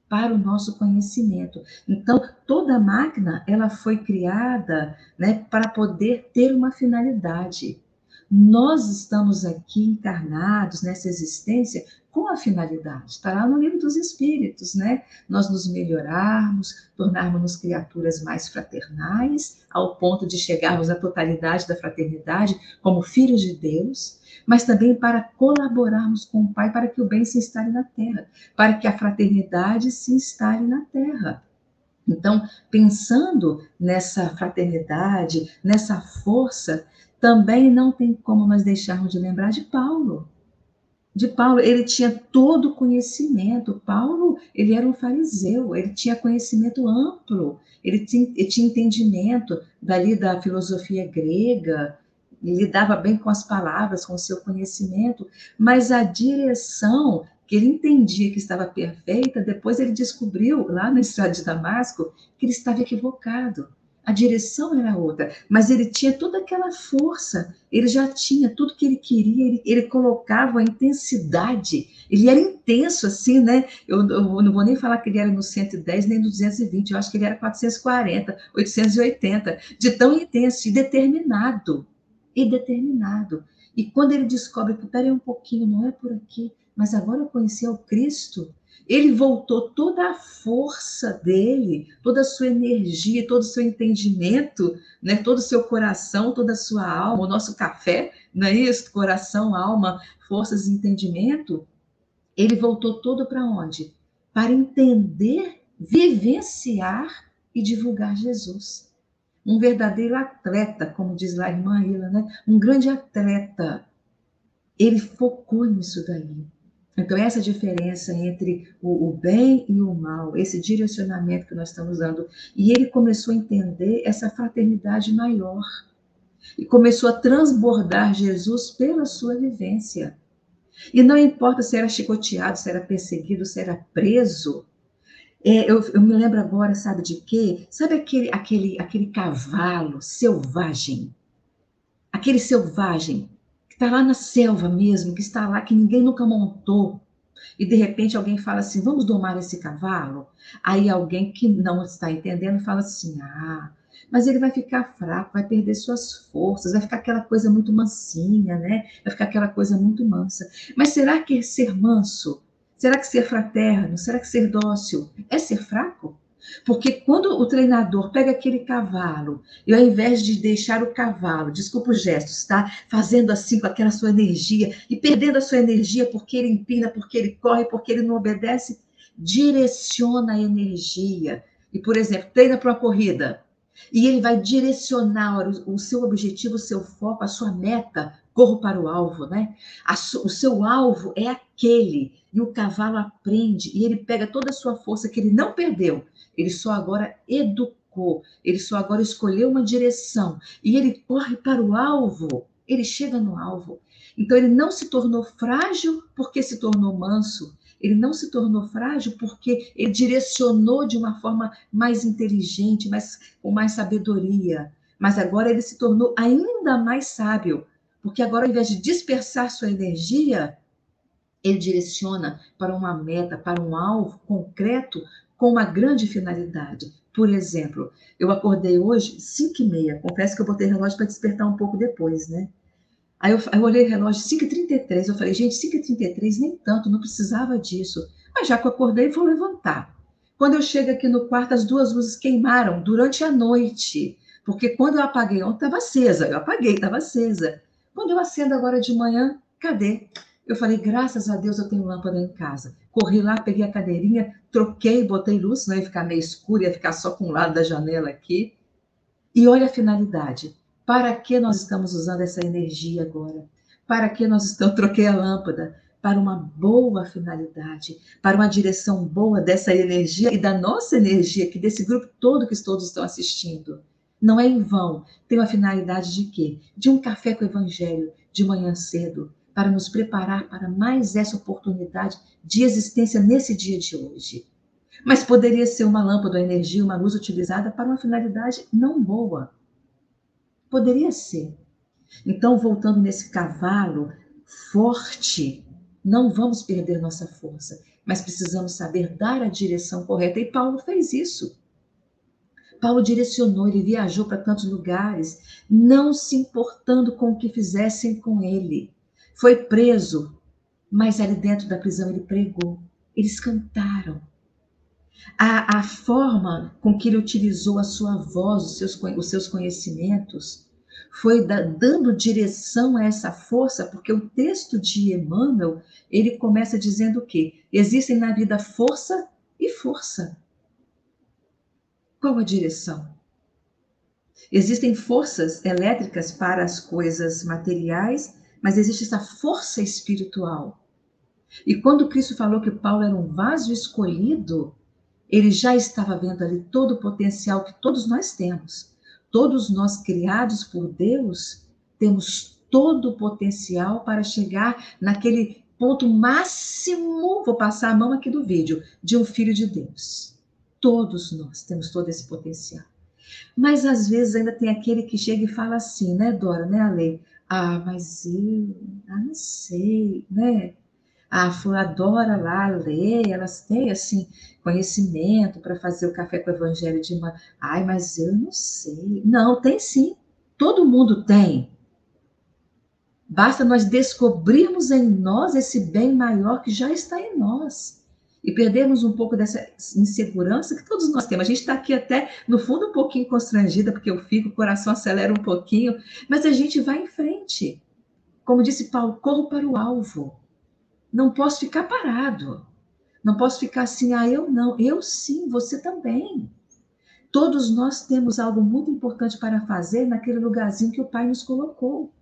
Para o nosso conhecimento. Então, toda máquina, ela foi criada, né, para poder ter uma finalidade. Nós estamos aqui encarnados nessa existência com a finalidade, está lá no Livro dos Espíritos, né? Nós nos melhorarmos, tornarmos-nos criaturas mais fraternais, ao ponto de chegarmos à totalidade da fraternidade como filhos de Deus, mas também para colaborarmos com o Pai para que o bem se instale na Terra, para que a fraternidade se instale na Terra. Então, pensando nessa fraternidade, nessa força, também não tem como nós deixarmos de lembrar de Paulo. De Paulo, ele tinha todo o conhecimento. Paulo, ele era um fariseu, ele tinha conhecimento amplo, ele tinha entendimento dali da filosofia grega, ele lidava bem com as palavras, com o seu conhecimento, mas a direção que ele entendia que estava perfeita, depois ele descobriu, lá na estrada de Damasco, que ele estava equivocado. A direção era outra, mas ele tinha toda aquela força, ele já tinha tudo que ele queria, ele colocava a intensidade, ele era intenso assim, né? Eu não vou nem falar que ele era no 110 nem no 220, eu acho que ele era 440, 880, de tão intenso e determinado, e determinado. E quando ele descobre que, peraí um pouquinho, não é por aqui, mas agora eu conheci o Cristo, ele voltou toda a força dele, toda a sua energia, todo o seu entendimento, né? Todo o seu coração, toda a sua alma, o nosso café, não é isso? Coração, alma, forças e entendimento. Ele voltou todo para onde? Para entender, vivenciar e divulgar Jesus. Um verdadeiro atleta, como diz lá a irmã Ila, né? Um grande atleta. Ele focou nisso daí. Então, essa diferença entre o bem e o mal, esse direcionamento que nós estamos dando, e ele começou a entender essa fraternidade maior, e começou a transbordar Jesus pela sua vivência. E não importa se era chicoteado, se era perseguido, se era preso. Eu me lembro agora, sabe de quê? Sabe aquele cavalo selvagem? Aquele selvagem que está lá na selva mesmo, que está lá, que ninguém nunca montou, e de repente alguém fala assim, vamos domar esse cavalo? Aí alguém que não está entendendo fala assim, mas ele vai ficar fraco, vai perder suas forças, vai ficar aquela coisa muito mansinha, né? Vai ficar aquela coisa muito mansa. Mas será que ser manso, será que ser fraterno, será que ser dócil é ser fraco? Porque quando o treinador pega aquele cavalo, e ao invés de deixar o cavalo, desculpa os gestos, tá? Fazendo assim com aquela sua energia, e perdendo a sua energia porque ele empina, porque ele corre, porque ele não obedece, direciona a energia. E, por exemplo, treina para uma corrida, e ele vai direcionar o seu objetivo, o seu foco, a sua meta, corro para o alvo, né? O seu alvo é aquele, e o cavalo aprende, e ele pega toda a sua força que ele não perdeu, ele só agora educou, ele só agora escolheu uma direção, e ele corre para o alvo, ele chega no alvo. Então ele não se tornou frágil porque se tornou manso, ele não se tornou frágil porque ele direcionou de uma forma mais inteligente, com mais sabedoria, mas agora ele se tornou ainda mais sábio, porque agora ao invés de dispersar sua energia, ele direciona para uma meta, para um alvo concreto, com uma grande finalidade. Por exemplo, eu acordei hoje 5h30, confesso que eu botei relógio para despertar um pouco depois, né? Aí eu olhei o relógio 5h33, eu falei, gente, 5h33 nem tanto, não precisava disso. Mas já que eu acordei, vou levantar. Quando eu chego aqui no quarto, as duas luzes queimaram durante a noite, porque quando eu apaguei ontem, estava acesa, eu apaguei, estava acesa. Quando eu acendo agora de manhã, cadê? Eu falei, graças a Deus eu tenho lâmpada em casa. Corri lá, peguei a cadeirinha, troquei, botei luz, senão ia ficar meio escuro, ia ficar só com o lado da janela aqui. E olha a finalidade. Para que nós estamos usando essa energia agora? Para que nós estamos... Troquei a lâmpada para uma boa finalidade, para uma direção boa dessa energia e da nossa energia, que desse grupo todo que todos estão assistindo. Não é em vão. Tem uma finalidade de quê? De um café com o Evangelho, de manhã cedo, para nos preparar para mais essa oportunidade de existência nesse dia de hoje. Mas poderia ser uma lâmpada, uma energia, uma luz utilizada para uma finalidade não boa. Poderia ser. Então, voltando nesse cavalo forte, não vamos perder nossa força, mas precisamos saber dar a direção correta. E Paulo fez isso. Paulo direcionou, ele viajou para tantos lugares, não se importando com o que fizessem com ele. Foi preso, mas ali dentro da prisão ele pregou. Eles cantaram. A forma com que ele utilizou a sua voz, os seus conhecimentos, foi dando direção a essa força, porque o texto de Emmanuel, ele começa dizendo o quê? Existem na vida força e força. Qual a direção? Existem forças elétricas para as coisas materiais, mas existe essa força espiritual. E quando Cristo falou que Paulo era um vaso escolhido, ele já estava vendo ali todo o potencial que todos nós temos. Todos nós, criados por Deus, temos todo o potencial para chegar naquele ponto máximo, vou passar a mão aqui do vídeo, de um filho de Deus. Todos nós temos todo esse potencial. Mas às vezes ainda tem aquele que chega e fala assim, né, Dora, né, Ale? Ah, mas eu não sei, né? A Dora lá, Ale, elas têm, assim, conhecimento para fazer o café com o Evangelho de uma... Ai, mas eu não sei. Não, tem sim. Todo mundo tem. Basta nós descobrirmos em nós esse bem maior que já está em nós. E perdermos um pouco dessa insegurança que todos nós temos. A gente está aqui até, no fundo, um pouquinho constrangida, porque eu fico, o coração acelera um pouquinho, mas a gente vai em frente. Como disse Paulo, corro para o alvo. Não posso ficar parado. Não posso ficar assim, ah, eu não. Eu sim, você também. Todos nós temos algo muito importante para fazer naquele lugarzinho que o Pai nos colocou.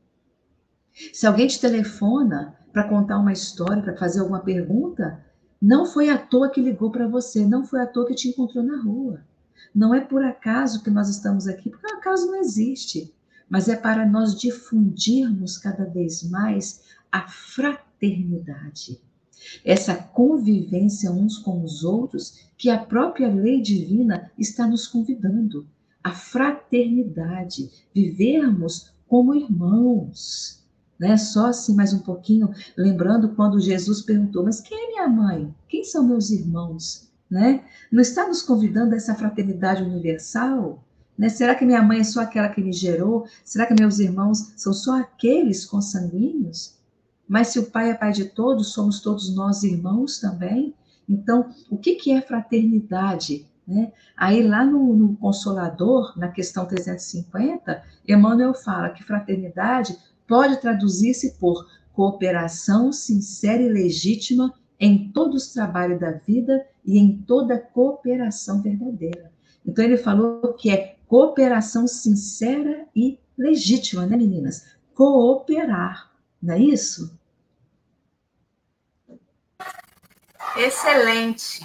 Se alguém te telefona para contar uma história, para fazer alguma pergunta... Não foi à toa que ligou para você, não foi à toa que te encontrou na rua. Não é por acaso que nós estamos aqui, porque o acaso não existe. Mas é para nós difundirmos cada vez mais a fraternidade. Essa convivência uns com os outros, que a própria lei divina está nos convidando. A fraternidade, vivermos como irmãos. Né? Só assim mais um pouquinho, lembrando quando Jesus perguntou, mas quem é minha mãe? Quem são meus irmãos? Né? Não está nos convidando a essa fraternidade universal? Né? Será que minha mãe é só aquela que me gerou? Será que meus irmãos são só aqueles consanguíneos? Mas se o Pai é Pai de todos, somos todos nós irmãos também? Então, o que é fraternidade? Né? Aí lá no Consolador, na questão 350, Emmanuel fala que fraternidade... pode traduzir-se por cooperação sincera e legítima em todos os trabalhos da vida e em toda cooperação verdadeira. Então, ele falou que é cooperação sincera e legítima, né, meninas? Cooperar, não é isso? Excelente.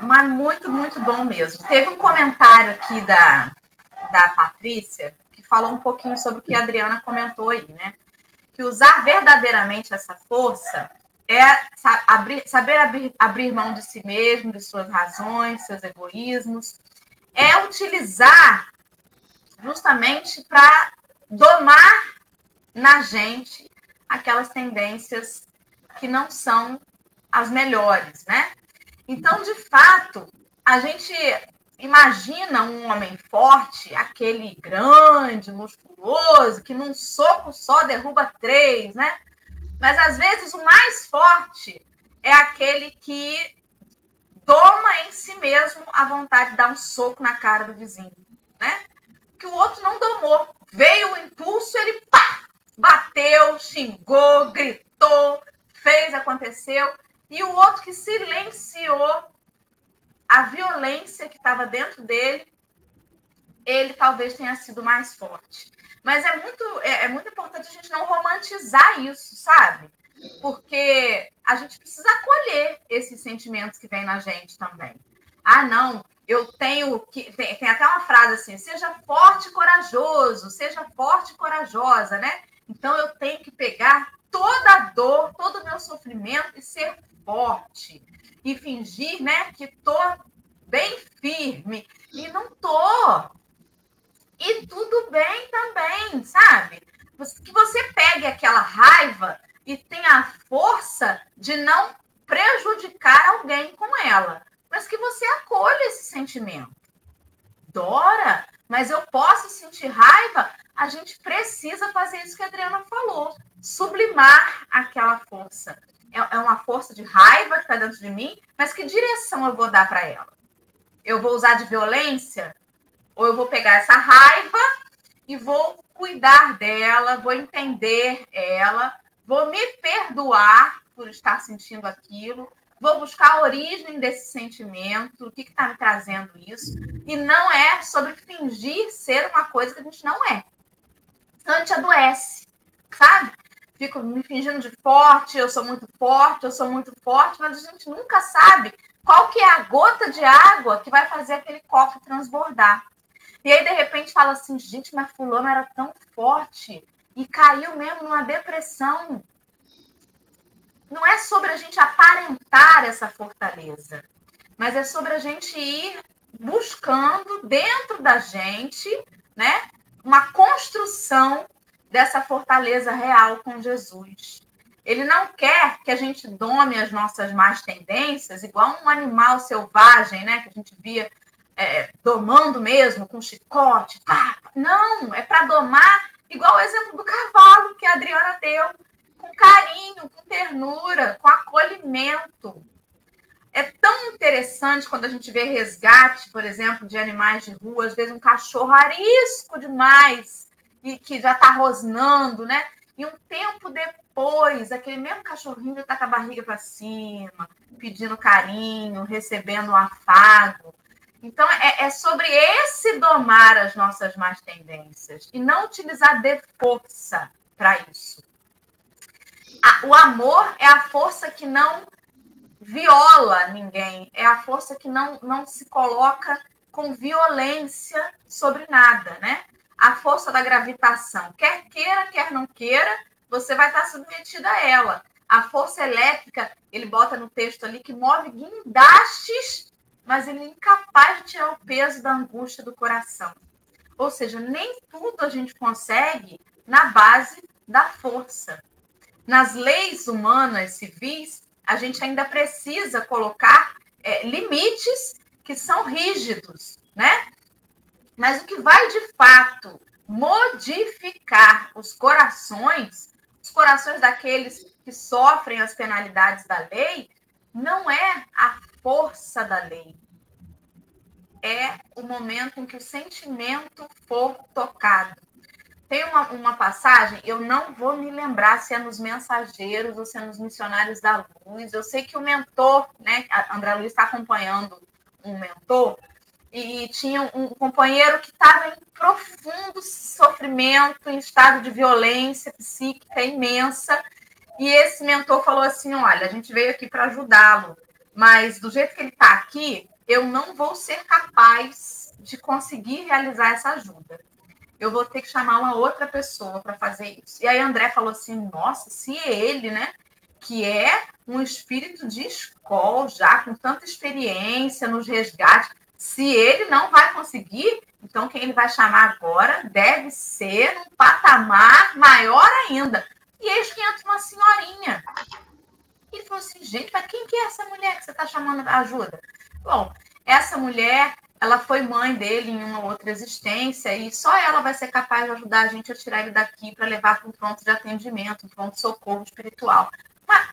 Mas muito, muito bom mesmo. Teve um comentário aqui da Patrícia... falou um pouquinho sobre o que a Adriana comentou aí, né? Que usar verdadeiramente essa força é saber abrir mão de si mesmo, de suas razões, seus egoísmos. É utilizar justamente para domar na gente aquelas tendências que não são as melhores, né? Então, de fato, a gente... imagina um homem forte, aquele grande, musculoso, que num soco só derruba 3, né? Mas, às vezes, o mais forte é aquele que doma em si mesmo a vontade de dar um soco na cara do vizinho, né? Que o outro não domou. Veio o impulso, ele pá, bateu, xingou, gritou, fez obedeceu, e o outro que silenciou a violência que estava dentro dele, ele talvez tenha sido mais forte. Mas é muito importante a gente não romantizar isso, sabe? Porque a gente precisa acolher esses sentimentos que vêm na gente também. Ah, não, eu tenho... que tem até uma frase assim, seja forte e corajoso, seja forte e corajosa, né? Então, eu tenho que pegar toda a dor, todo o meu sofrimento e ser forte. E fingir, né, que tô bem firme. E não tô. E tudo bem também, sabe? Que você pegue aquela raiva e tenha a força de não prejudicar alguém com ela. Mas que você acolha esse sentimento. Dora, mas eu posso sentir raiva? A gente precisa fazer isso que a Adriana falou. Sublimar aquela força. É uma força de raiva que está dentro de mim, mas que direção eu vou dar para ela? Eu vou usar de violência? Ou eu vou pegar essa raiva e vou cuidar dela, vou entender ela, vou me perdoar por estar sentindo aquilo, vou buscar a origem desse sentimento, o que está me trazendo isso. E não é sobre fingir ser uma coisa que a gente não é. Então, a gente adoece, sabe? Fico me fingindo de forte, eu sou muito forte, mas a gente nunca sabe qual que é a gota de água que vai fazer aquele copo transbordar. E aí, de repente, fala assim, gente, mas fulano era tão forte e caiu mesmo numa depressão. Não é sobre a gente aparentar essa fortaleza, mas é sobre a gente ir buscando dentro da gente, né, uma construção dessa fortaleza real com Jesus. Ele não quer que a gente dome as nossas más tendências, igual um animal selvagem, né, que a gente via domando mesmo, com chicote. Pá. Não, é para domar, igual o exemplo do cavalo que a Adriana deu, com carinho, com ternura, com acolhimento. É tão interessante quando a gente vê resgate, por exemplo, de animais de rua, às vezes um cachorro arisco demais, e que já está rosnando, né? E um tempo depois, aquele mesmo cachorrinho já está com a barriga para cima, pedindo carinho, recebendo um afago. Então, é sobre esse domar as nossas más tendências e não utilizar de força para isso. O amor é a força que não viola ninguém, é a força que não se coloca com violência sobre nada, né? A força da gravitação, quer queira, quer não queira, você vai estar submetido a ela. A força elétrica, ele bota no texto ali, que move guindastes, mas ele é incapaz de tirar o peso da angústia do coração. Ou seja, nem tudo a gente consegue na base da força. Nas leis humanas civis, a gente ainda precisa colocar limites que são rígidos, né? Mas o que vai, de fato, modificar os corações daqueles que sofrem as penalidades da lei, não é a força da lei. É o momento em que o sentimento for tocado. Tem uma passagem, eu não vou me lembrar se é nos Mensageiros ou se é nos Missionários da Luz. Eu sei que o mentor, né, a André Luiz está acompanhando um mentor, e tinha um companheiro que estava em profundo sofrimento, em estado de violência psíquica imensa. E esse mentor falou assim, olha, a gente veio aqui para ajudá-lo, mas do jeito que ele está aqui, eu não vou ser capaz de conseguir realizar essa ajuda. Eu vou ter que chamar uma outra pessoa para fazer isso. E aí André falou assim, nossa, se ele, né, que é um espírito de escola já, com tanta experiência nos resgates, se ele não vai conseguir, então quem ele vai chamar agora deve ser um patamar maior ainda. E eis que entra uma senhorinha. E falou assim, gente, mas quem que é essa mulher que você está chamando para ajuda? Bom, essa mulher, ela foi mãe dele em uma outra existência e só ela vai ser capaz de ajudar a gente a tirar ele daqui para levar para um pronto de atendimento, um pronto-socorro espiritual.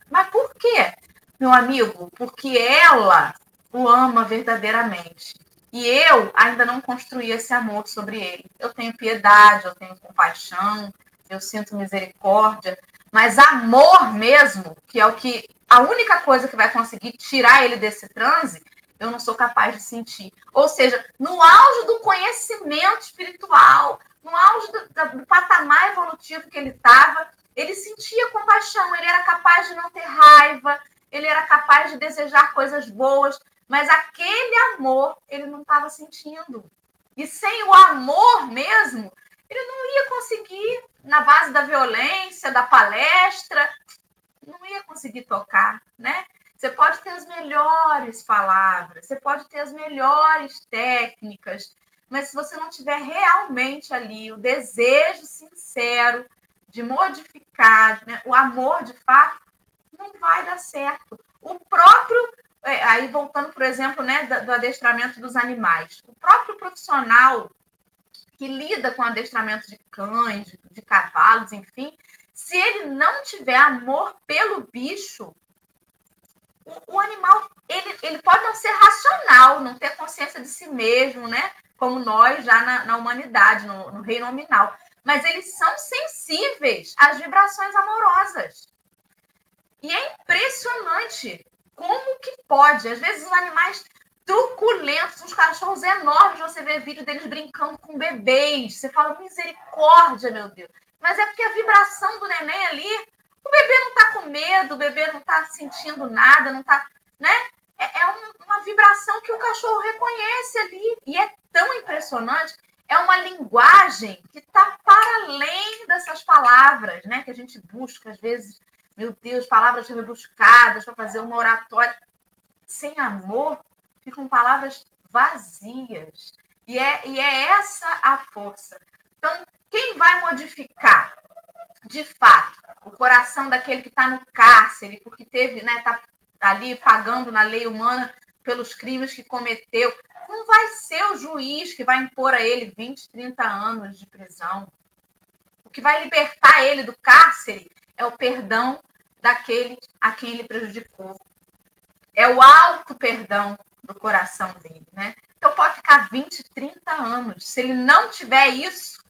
Mas por quê, meu amigo? Porque ela o ama verdadeiramente. E eu ainda não construí esse amor sobre ele. Eu tenho piedade, eu tenho compaixão, eu sinto misericórdia, mas amor mesmo, que é o que a única coisa que vai conseguir tirar ele desse transe, eu não sou capaz de sentir. Ou seja, no auge do conhecimento espiritual, no auge do patamar evolutivo que ele estava, ele sentia compaixão, ele era capaz de não ter raiva, ele era capaz de desejar coisas boas, mas aquele amor ele não estava sentindo. E sem o amor mesmo, ele não ia conseguir, na base da violência, da palestra, não ia conseguir tocar, né? Você pode ter as melhores palavras, você pode ter as melhores técnicas, mas se você não tiver realmente ali o desejo sincero de modificar, né, o amor de fato, não vai dar certo. O próprio, aí voltando, por exemplo, né, do adestramento dos animais, o próprio profissional que lida com adestramento de cães, de cavalos, enfim, se ele não tiver amor pelo bicho, o animal, ele pode não ser racional, não ter consciência de si mesmo, né? Como nós já na humanidade, no reino nominal. Mas eles são sensíveis às vibrações amorosas. E é impressionante como que pode. Às vezes os animais truculentos, uns cachorros enormes, você vê vídeo deles brincando com bebês. Você fala, misericórdia, meu Deus. Mas é porque a vibração do neném ali, o bebê não está com medo, o bebê não está sentindo nada, não está, né? É uma vibração que o cachorro reconhece ali. E é tão impressionante. É uma linguagem que está para além dessas palavras, né? Que a gente busca, às vezes, meu Deus, palavras rebuscadas para fazer uma oratória. Sem amor, ficam palavras vazias. E é essa a força. Então, quem vai modificar, de fato, o coração daquele que está no cárcere, porque teve, né, está ali pagando na lei humana pelos crimes que cometeu, não vai ser o juiz que vai impor a ele 20, 30 anos de prisão. O que vai libertar ele do cárcere é o perdão daquele a quem ele prejudicou. É o alto perdão do coração dele, né? Então pode ficar 20, 30 anos. Se ele não tiver isso,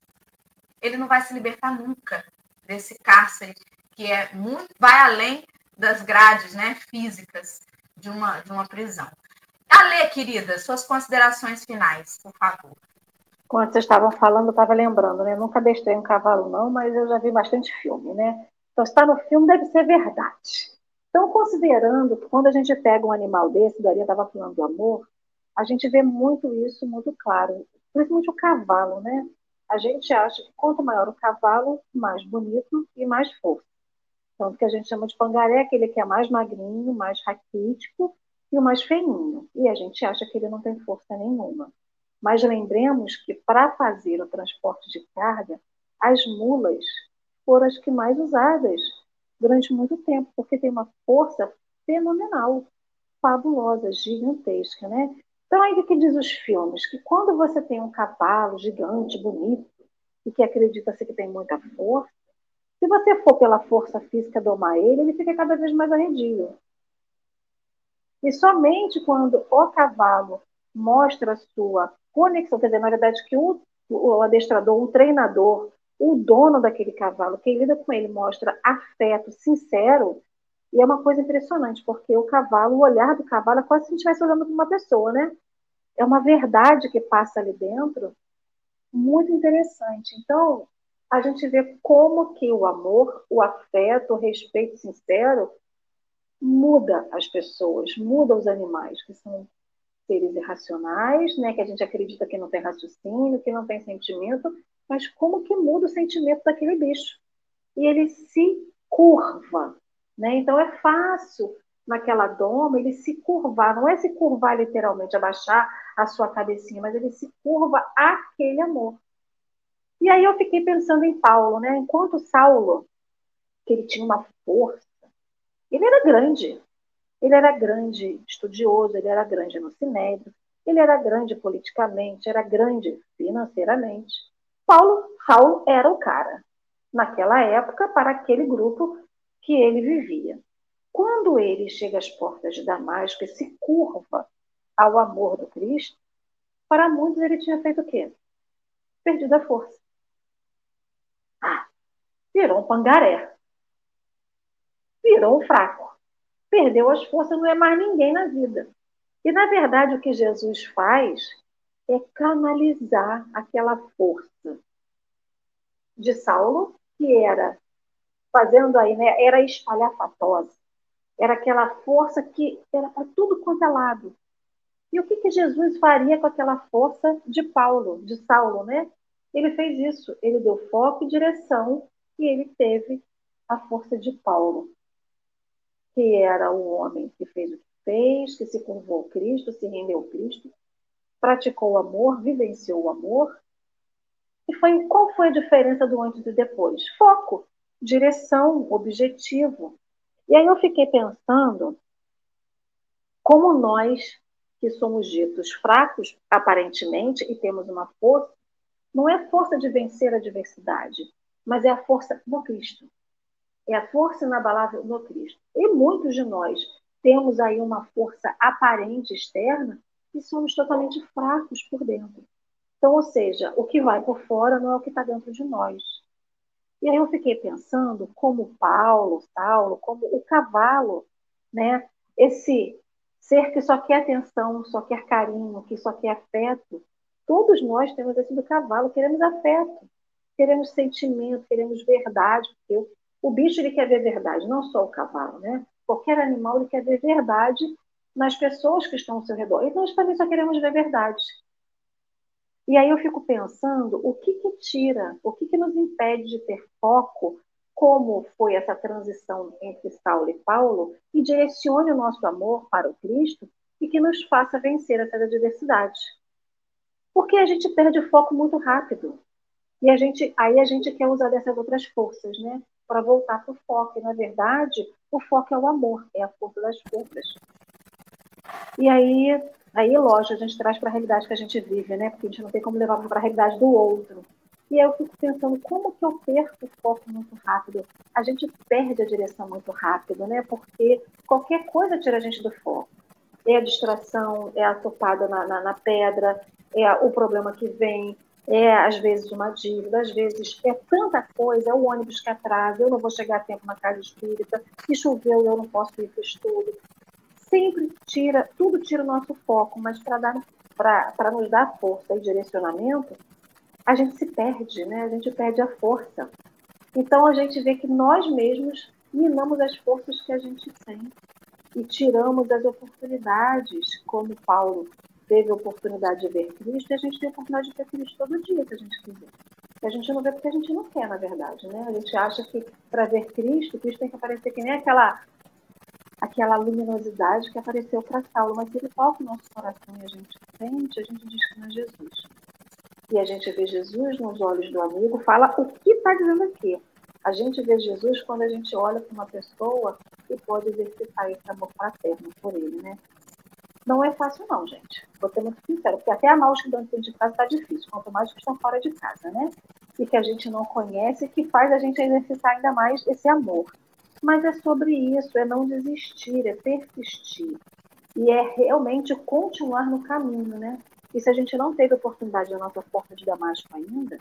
ele não vai se libertar nunca desse cárcere, que é muito, vai além das grades, né, físicas de uma prisão. Alê, querida, suas considerações finais, por favor. Quando vocês estavam falando, eu estava lembrando, né? Eu nunca adestrei um cavalo, não, mas eu já vi bastante filme, né? Então, se está no filme, deve ser verdade. Então, considerando que quando a gente pega um animal desse, Dorinha estava falando do amor, a gente vê muito isso, muito claro. Principalmente o cavalo, né? A gente acha que quanto maior o cavalo, mais bonito e mais forte. Então, o que a gente chama de pangaré é aquele que é mais magrinho, mais raquítico e o mais feinho. E a gente acha que ele não tem força nenhuma. Mas lembremos que para fazer o transporte de carga, as mulas foram as que mais usadas durante muito tempo, porque tem uma força fenomenal, fabulosa, gigantesca, né? Então, aí o que diz os filmes? Que quando você tem um cavalo gigante, bonito, e que acredita-se que tem muita força, se você for pela força física domar ele, ele fica cada vez mais arredio. E somente quando o cavalo mostra a sua conexão, quer dizer, na verdade, que o adestrador, o treinador, o dono daquele cavalo, quem lida com ele, mostra afeto sincero. E é uma coisa impressionante, porque o cavalo, o olhar do cavalo é quase se a gente estivesse olhando para uma pessoa, né? É uma verdade que passa ali dentro, muito interessante. Então, a gente vê como que o amor, o afeto, o respeito sincero muda as pessoas, muda os animais, que são seres irracionais, né? Que a gente acredita que não tem raciocínio, que não tem sentimento, mas como que muda o sentimento daquele bicho? E ele se curva. Né? Então, é fácil, naquela doma, ele se curvar. Não é se curvar literalmente, abaixar a sua cabecinha, mas ele se curva àquele amor. E aí eu fiquei pensando em Paulo, né? Enquanto Saulo, que ele tinha uma força, ele era grande. Ele era grande estudioso, ele era grande no sinédrio, ele era grande politicamente, era grande financeiramente. Paulo era o cara. Naquela época, para aquele grupo que ele vivia. Quando ele chega às portas de Damasco e se curva ao amor do Cristo, para muitos ele tinha feito o quê? Perdido a força. Virou um pangaré. Virou um fraco. perdeu as forças, não é mais ninguém na vida. E, na verdade, o que Jesus faz é canalizar aquela força de Saulo, que era, fazendo aí, né, era espalhafatosa, era aquela força que era para tudo quanto é lado. E o que, que Jesus faria com aquela força de Paulo, de Saulo, né? Ele fez isso, ele deu foco e direção, e ele teve a força de Paulo, que era o homem que fez o que fez, que se curvou a Cristo, se rendeu a Cristo, praticou o amor, vivenciou o amor. E foi, qual foi a diferença do antes e depois? Foco, direção, objetivo. E aí eu fiquei pensando como nós, que somos ditos fracos, aparentemente, e temos uma força, não é a força de vencer a adversidade, mas é a força no Cristo. É a força inabalável no Cristo. E muitos de nós temos aí uma força aparente externa e somos totalmente fracos por dentro. Então, ou seja, o que vai por fora não é o que está dentro de nós. E aí eu fiquei pensando como Paulo, Saulo, como o cavalo, né? Esse ser que só quer atenção, só quer carinho, que só quer afeto. Todos nós temos esse do cavalo, queremos afeto, queremos sentimento, queremos verdade. Porque o bicho, ele quer ver verdade, não só o cavalo, né? Qualquer animal, ele quer ver verdade nas pessoas que estão ao seu redor. E nós também só queremos ver verdade. E aí eu fico pensando o que tira, o que nos impede de ter foco, como foi essa transição entre Saulo e Paulo, e direcione o nosso amor para o Cristo e que nos faça vencer essas adversidades. Porque a gente perde o foco muito rápido. E aí a gente quer usar dessas outras forças, né? Para voltar para o foco. E, na verdade, o foco é o amor, é a força das forças. E aí, lógico, a gente traz para a realidade que a gente vive, né? Porque a gente não tem como levar para a realidade do outro. E aí eu fico pensando, como que eu perco o foco muito rápido? A gente perde a direção muito rápido, né? Porque qualquer coisa tira a gente do foco. É a distração, é a topada na pedra, é o problema que vem, é às vezes uma dívida, às vezes é tanta coisa, é o ônibus que atrasa, eu não vou chegar a tempo na casa espírita, se choveu eu não posso ir para o estudo. Sempre tudo tira o nosso foco, mas para nos dar força e direcionamento, a gente se perde, né? A gente perde a força. Então a gente vê que nós mesmos minamos as forças que a gente tem e tiramos as oportunidades, como Paulo teve a oportunidade de ver Cristo, e a gente tem a oportunidade de ver Cristo todo dia, se a gente quiser. A gente não vê porque a gente não quer, na verdade, né? A gente acha que para ver Cristo, Cristo tem que aparecer que nem aquela luminosidade que apareceu para Saulo, mas ele toca o nosso coração e a gente sente, a gente diz que não é Jesus. E a gente vê Jesus nos olhos do amigo, fala o que está dizendo aqui. A gente vê Jesus quando a gente olha para uma pessoa e pode exercitar esse amor paterno por ele, né? Não é fácil não, gente. Vou ser muito sincera, porque até amar os que estão dentro de casa está difícil, quanto mais que estão fora de casa, né? E que a gente não conhece, que faz a gente exercitar ainda mais esse amor. Mas é sobre isso, é não desistir, é persistir. E é realmente continuar no caminho, né? E se a gente não teve oportunidade da nossa porta de Damasco ainda,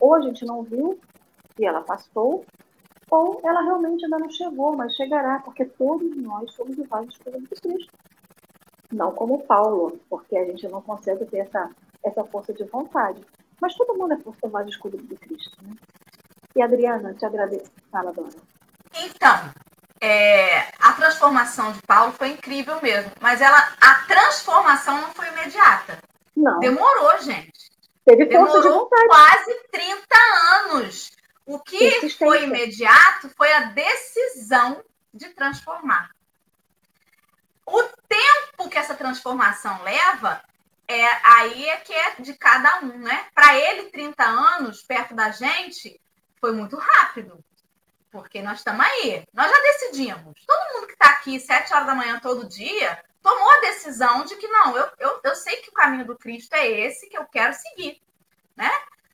ou a gente não viu e ela passou, ou ela realmente ainda não chegou, mas chegará, porque todos nós somos iguais às coisas de Cristo. Não como Paulo, porque a gente não consegue ter essa força de vontade. Mas todo mundo é força mais escura do Cristo, né? E Adriana, te agradeço. Fala, Dora. Então, a transformação de Paulo foi incrível mesmo, mas a transformação não foi imediata. Não. Demorou, gente. Teve força de vontade. Quase 30 anos. O que foi imediato foi a decisão de transformar. O tempo que essa transformação leva, aí é que é de cada um, né? Para ele, 30 anos, perto da gente, foi muito rápido. Porque nós estamos aí. Nós já decidimos. Todo mundo que está aqui 7h todo dia tomou a decisão de que não, eu sei que o caminho do Cristo é esse que eu quero seguir, né?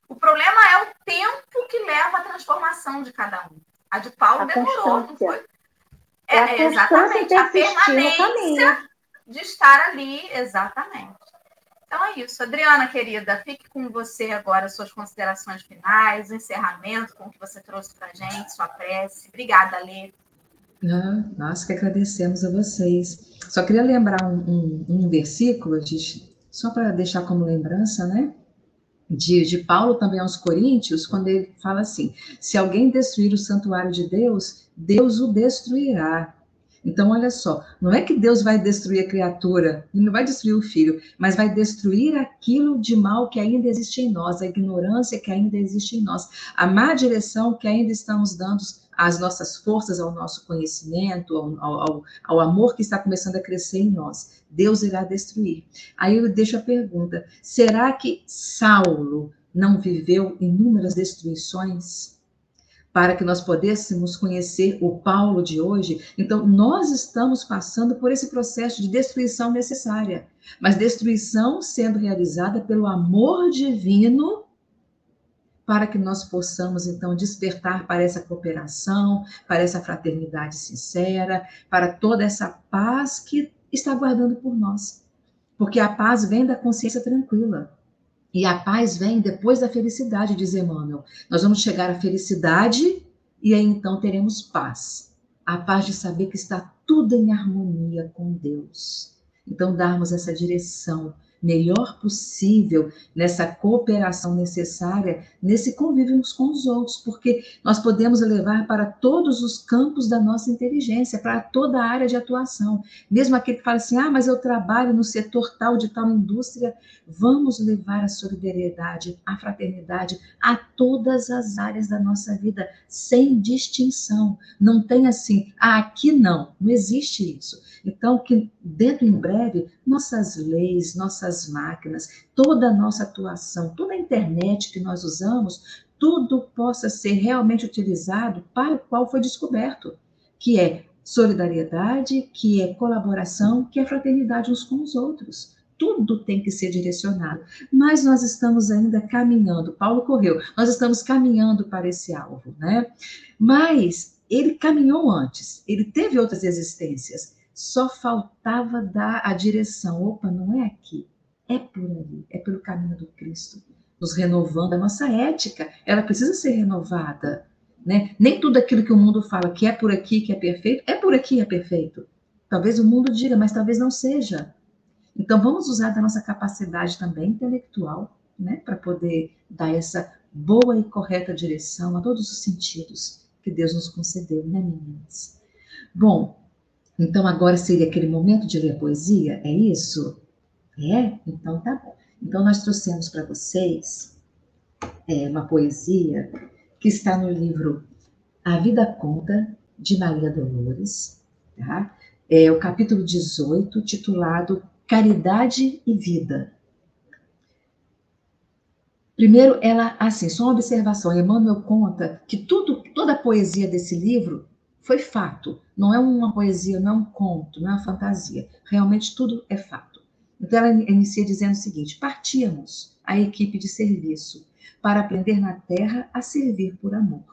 O problema é o tempo que leva a transformação de cada um. A de Paulo demorou, não foi? É exatamente, a permanência de estar ali, exatamente. Então é isso. Adriana, querida, fique com você agora, suas considerações finais, o encerramento com o que você trouxe para a gente, sua prece. Obrigada, Lê. Ah, nós que agradecemos a vocês. Só queria lembrar um versículo, só para deixar como lembrança, né? De Paulo também aos Coríntios, quando ele fala assim, se alguém destruir o santuário de Deus, Deus o destruirá. Então, olha só, não é que Deus vai destruir a criatura, ele não vai destruir o filho, mas vai destruir aquilo de mal que ainda existe em nós, a ignorância que ainda existe em nós, a má direção que ainda estamos dando às nossas forças, ao nosso conhecimento, ao amor que está começando a crescer em nós. Deus irá destruir. Aí eu deixo a pergunta, será que Saulo não viveu inúmeras destruições? Para que nós pudéssemos conhecer o Paulo de hoje, então nós estamos passando por esse processo de destruição necessária, mas destruição sendo realizada pelo amor divino, para que nós possamos, então, despertar para essa cooperação, para essa fraternidade sincera, para toda essa paz que está guardando por nós, porque a paz vem da consciência tranquila. E a paz vem depois da felicidade, diz Emmanuel. Nós vamos chegar à felicidade e aí então teremos paz. A paz de saber que está tudo em harmonia com Deus. Então darmos essa direção melhor possível nessa cooperação necessária, nesse convívio uns com os outros, porque nós podemos levar para todos os campos da nossa inteligência, para toda a área de atuação. Mesmo aquele que fala assim, mas eu trabalho no setor tal de tal indústria, vamos levar a solidariedade, a fraternidade a todas as áreas da nossa vida, sem distinção. Não tem assim, aqui não existe isso. Então, que dentro em breve, nossas leis, nossas máquinas, toda a nossa atuação, toda a internet que nós usamos, tudo possa ser realmente utilizado para o qual foi descoberto, que é solidariedade, que é colaboração, que é fraternidade uns com os outros. Tudo tem que ser direcionado, mas nós estamos ainda caminhando, Paulo correu, nós estamos caminhando para esse alvo, né? Mas ele caminhou antes, ele teve outras existências, só faltava dar a direção. Opa, não é aqui, é por ali, é pelo caminho do Cristo, nos renovando. A nossa ética, ela precisa ser renovada, né? Nem tudo aquilo que o mundo fala que é por aqui, que é perfeito, é por aqui, é perfeito. Talvez o mundo diga, mas talvez não seja. Então, vamos usar da nossa capacidade também intelectual, né? Para poder dar essa boa e correta direção a todos os sentidos que Deus nos concedeu, né, meninas? Bom, então, agora seria aquele momento de ler a poesia? É isso? É? Então, tá bom. Então, nós trouxemos para vocês uma poesia que está no livro A Vida Conta, de Maria Dolores, tá? É o capítulo 18, titulado Caridade e Vida. Primeiro, ela, assim, só uma observação. Emmanuel conta que toda a poesia desse livro foi fato, não é uma poesia, não é um conto, não é uma fantasia. Realmente tudo é fato. Então ela inicia dizendo o seguinte, partíamos, a equipe de serviço, para aprender na terra a servir por amor.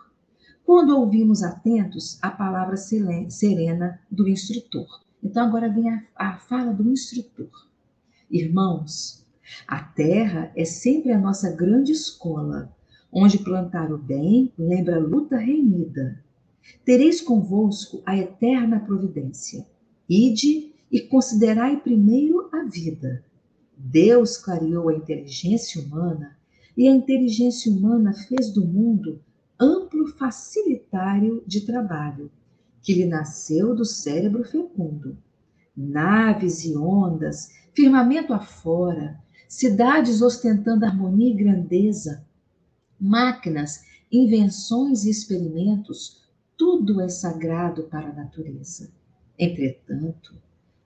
Quando ouvimos atentos a palavra serena do instrutor. Então agora vem a fala do instrutor. Irmãos, a terra é sempre a nossa grande escola, onde plantar o bem lembra a luta reinida. Tereis convosco a eterna providência. Ide e considerai primeiro a vida. Deus clareou a inteligência humana, e a inteligência humana fez do mundo amplo facilitário de trabalho, que lhe nasceu do cérebro fecundo. Naves e ondas, firmamento afora, cidades ostentando harmonia e grandeza, máquinas, invenções e experimentos, tudo é sagrado para a natureza. Entretanto,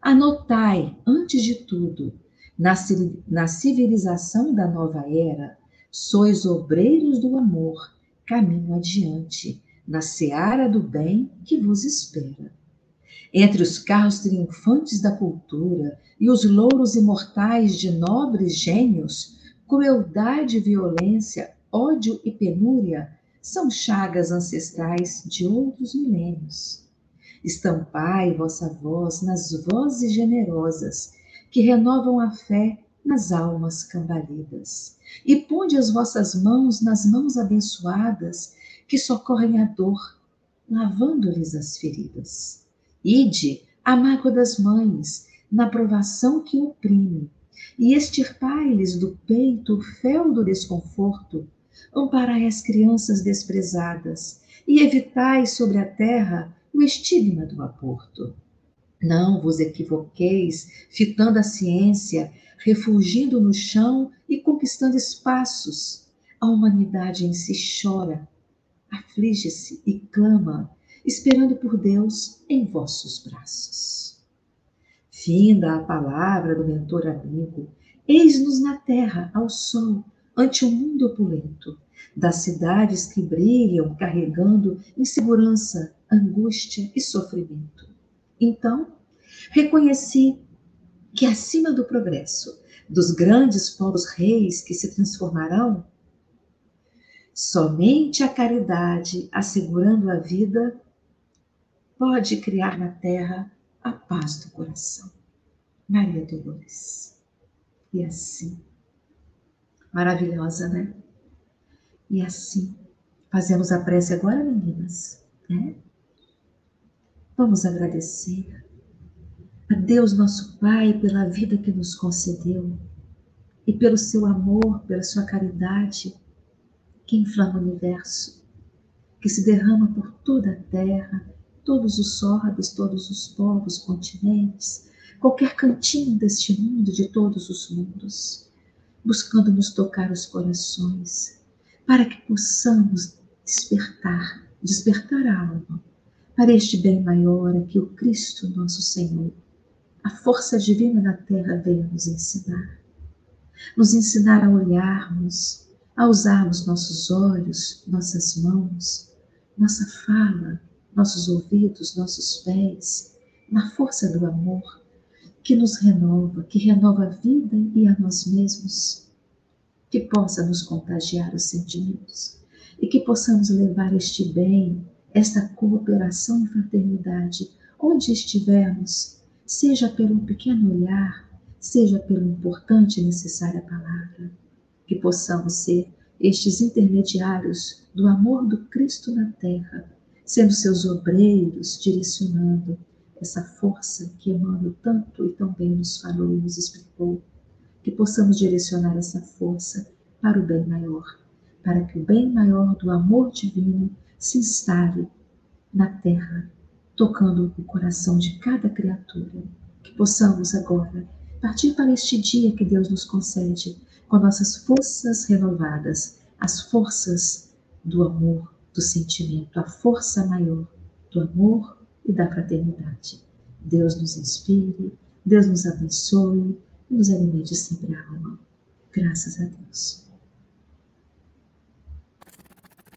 anotai, antes de tudo, na civilização da nova era, sois obreiros do amor, caminho adiante, na seara do bem que vos espera. Entre os carros triunfantes da cultura e os louros imortais de nobres gênios, crueldade e violência, ódio e penúria, são chagas ancestrais de outros milênios. Estampai vossa voz nas vozes generosas, que renovam a fé nas almas cambaleadas. E ponde as vossas mãos nas mãos abençoadas, que socorrem a dor, lavando-lhes as feridas. Ide à mágoa das mães, na provação que oprime, e extirpai-lhes do peito o fel do desconforto. Amparai as crianças desprezadas, e evitai sobre a terra o estigma do aborto. Não vos equivoqueis, fitando a ciência, refugindo no chão e conquistando espaços. A humanidade em si chora, aflige-se e clama, esperando por Deus em vossos braços. Finda a palavra do mentor amigo, eis-nos na terra, ao sol, ante o mundo opulento, das cidades que brilham, carregando insegurança, angústia e sofrimento. Então, reconheci que acima do progresso, dos grandes povos reis que se transformarão, somente a caridade, assegurando a vida, pode criar na terra a paz do coração. Maria Dolores. E assim, maravilhosa, né? E assim, fazemos a prece agora, meninas, né? Vamos agradecer a Deus nosso Pai pela vida que nos concedeu e pelo seu amor, pela sua caridade que inflama o universo, que se derrama por toda a terra, todos os orbes, todos os povos, continentes, qualquer cantinho deste mundo, de todos os mundos, buscando nos tocar os corações, para que possamos despertar a alma, para este bem maior a que o Cristo nosso Senhor, a força divina na terra, veio nos ensinar a olharmos, a usarmos nossos olhos, nossas mãos, nossa fala, nossos ouvidos, nossos pés, na força do amor que nos renova, que renova a vida e a nós mesmos, que possa nos contagiar os sentimentos e que possamos levar este bem, esta cooperação e fraternidade, onde estivermos, seja pelo pequeno olhar, seja pelo importante e necessária palavra, que possamos ser estes intermediários do amor do Cristo na terra, sendo seus obreiros, direcionando essa força que Emmanuel tanto e tão bem nos falou e nos explicou, que possamos direcionar essa força para o bem maior, para que o bem maior do amor divino se instale na terra, tocando o coração de cada criatura. Que possamos agora partir para este dia que Deus nos concede, com nossas forças renovadas, as forças do amor, do sentimento, a força maior do amor e da fraternidade. Deus nos inspire, Deus nos abençoe e nos alimente sempre a alma. Graças a Deus.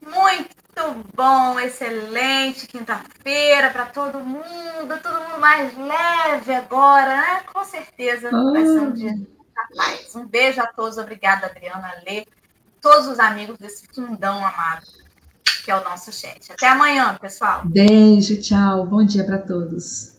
Muito bom, excelente quinta-feira para todo mundo mais leve agora, né? Com certeza vai ser um dia da paz. Um beijo a todos, obrigada Adriana, Alê, todos os amigos desse fundão amado, que é o nosso chat. Até amanhã, pessoal. Beijo, tchau, bom dia para todos.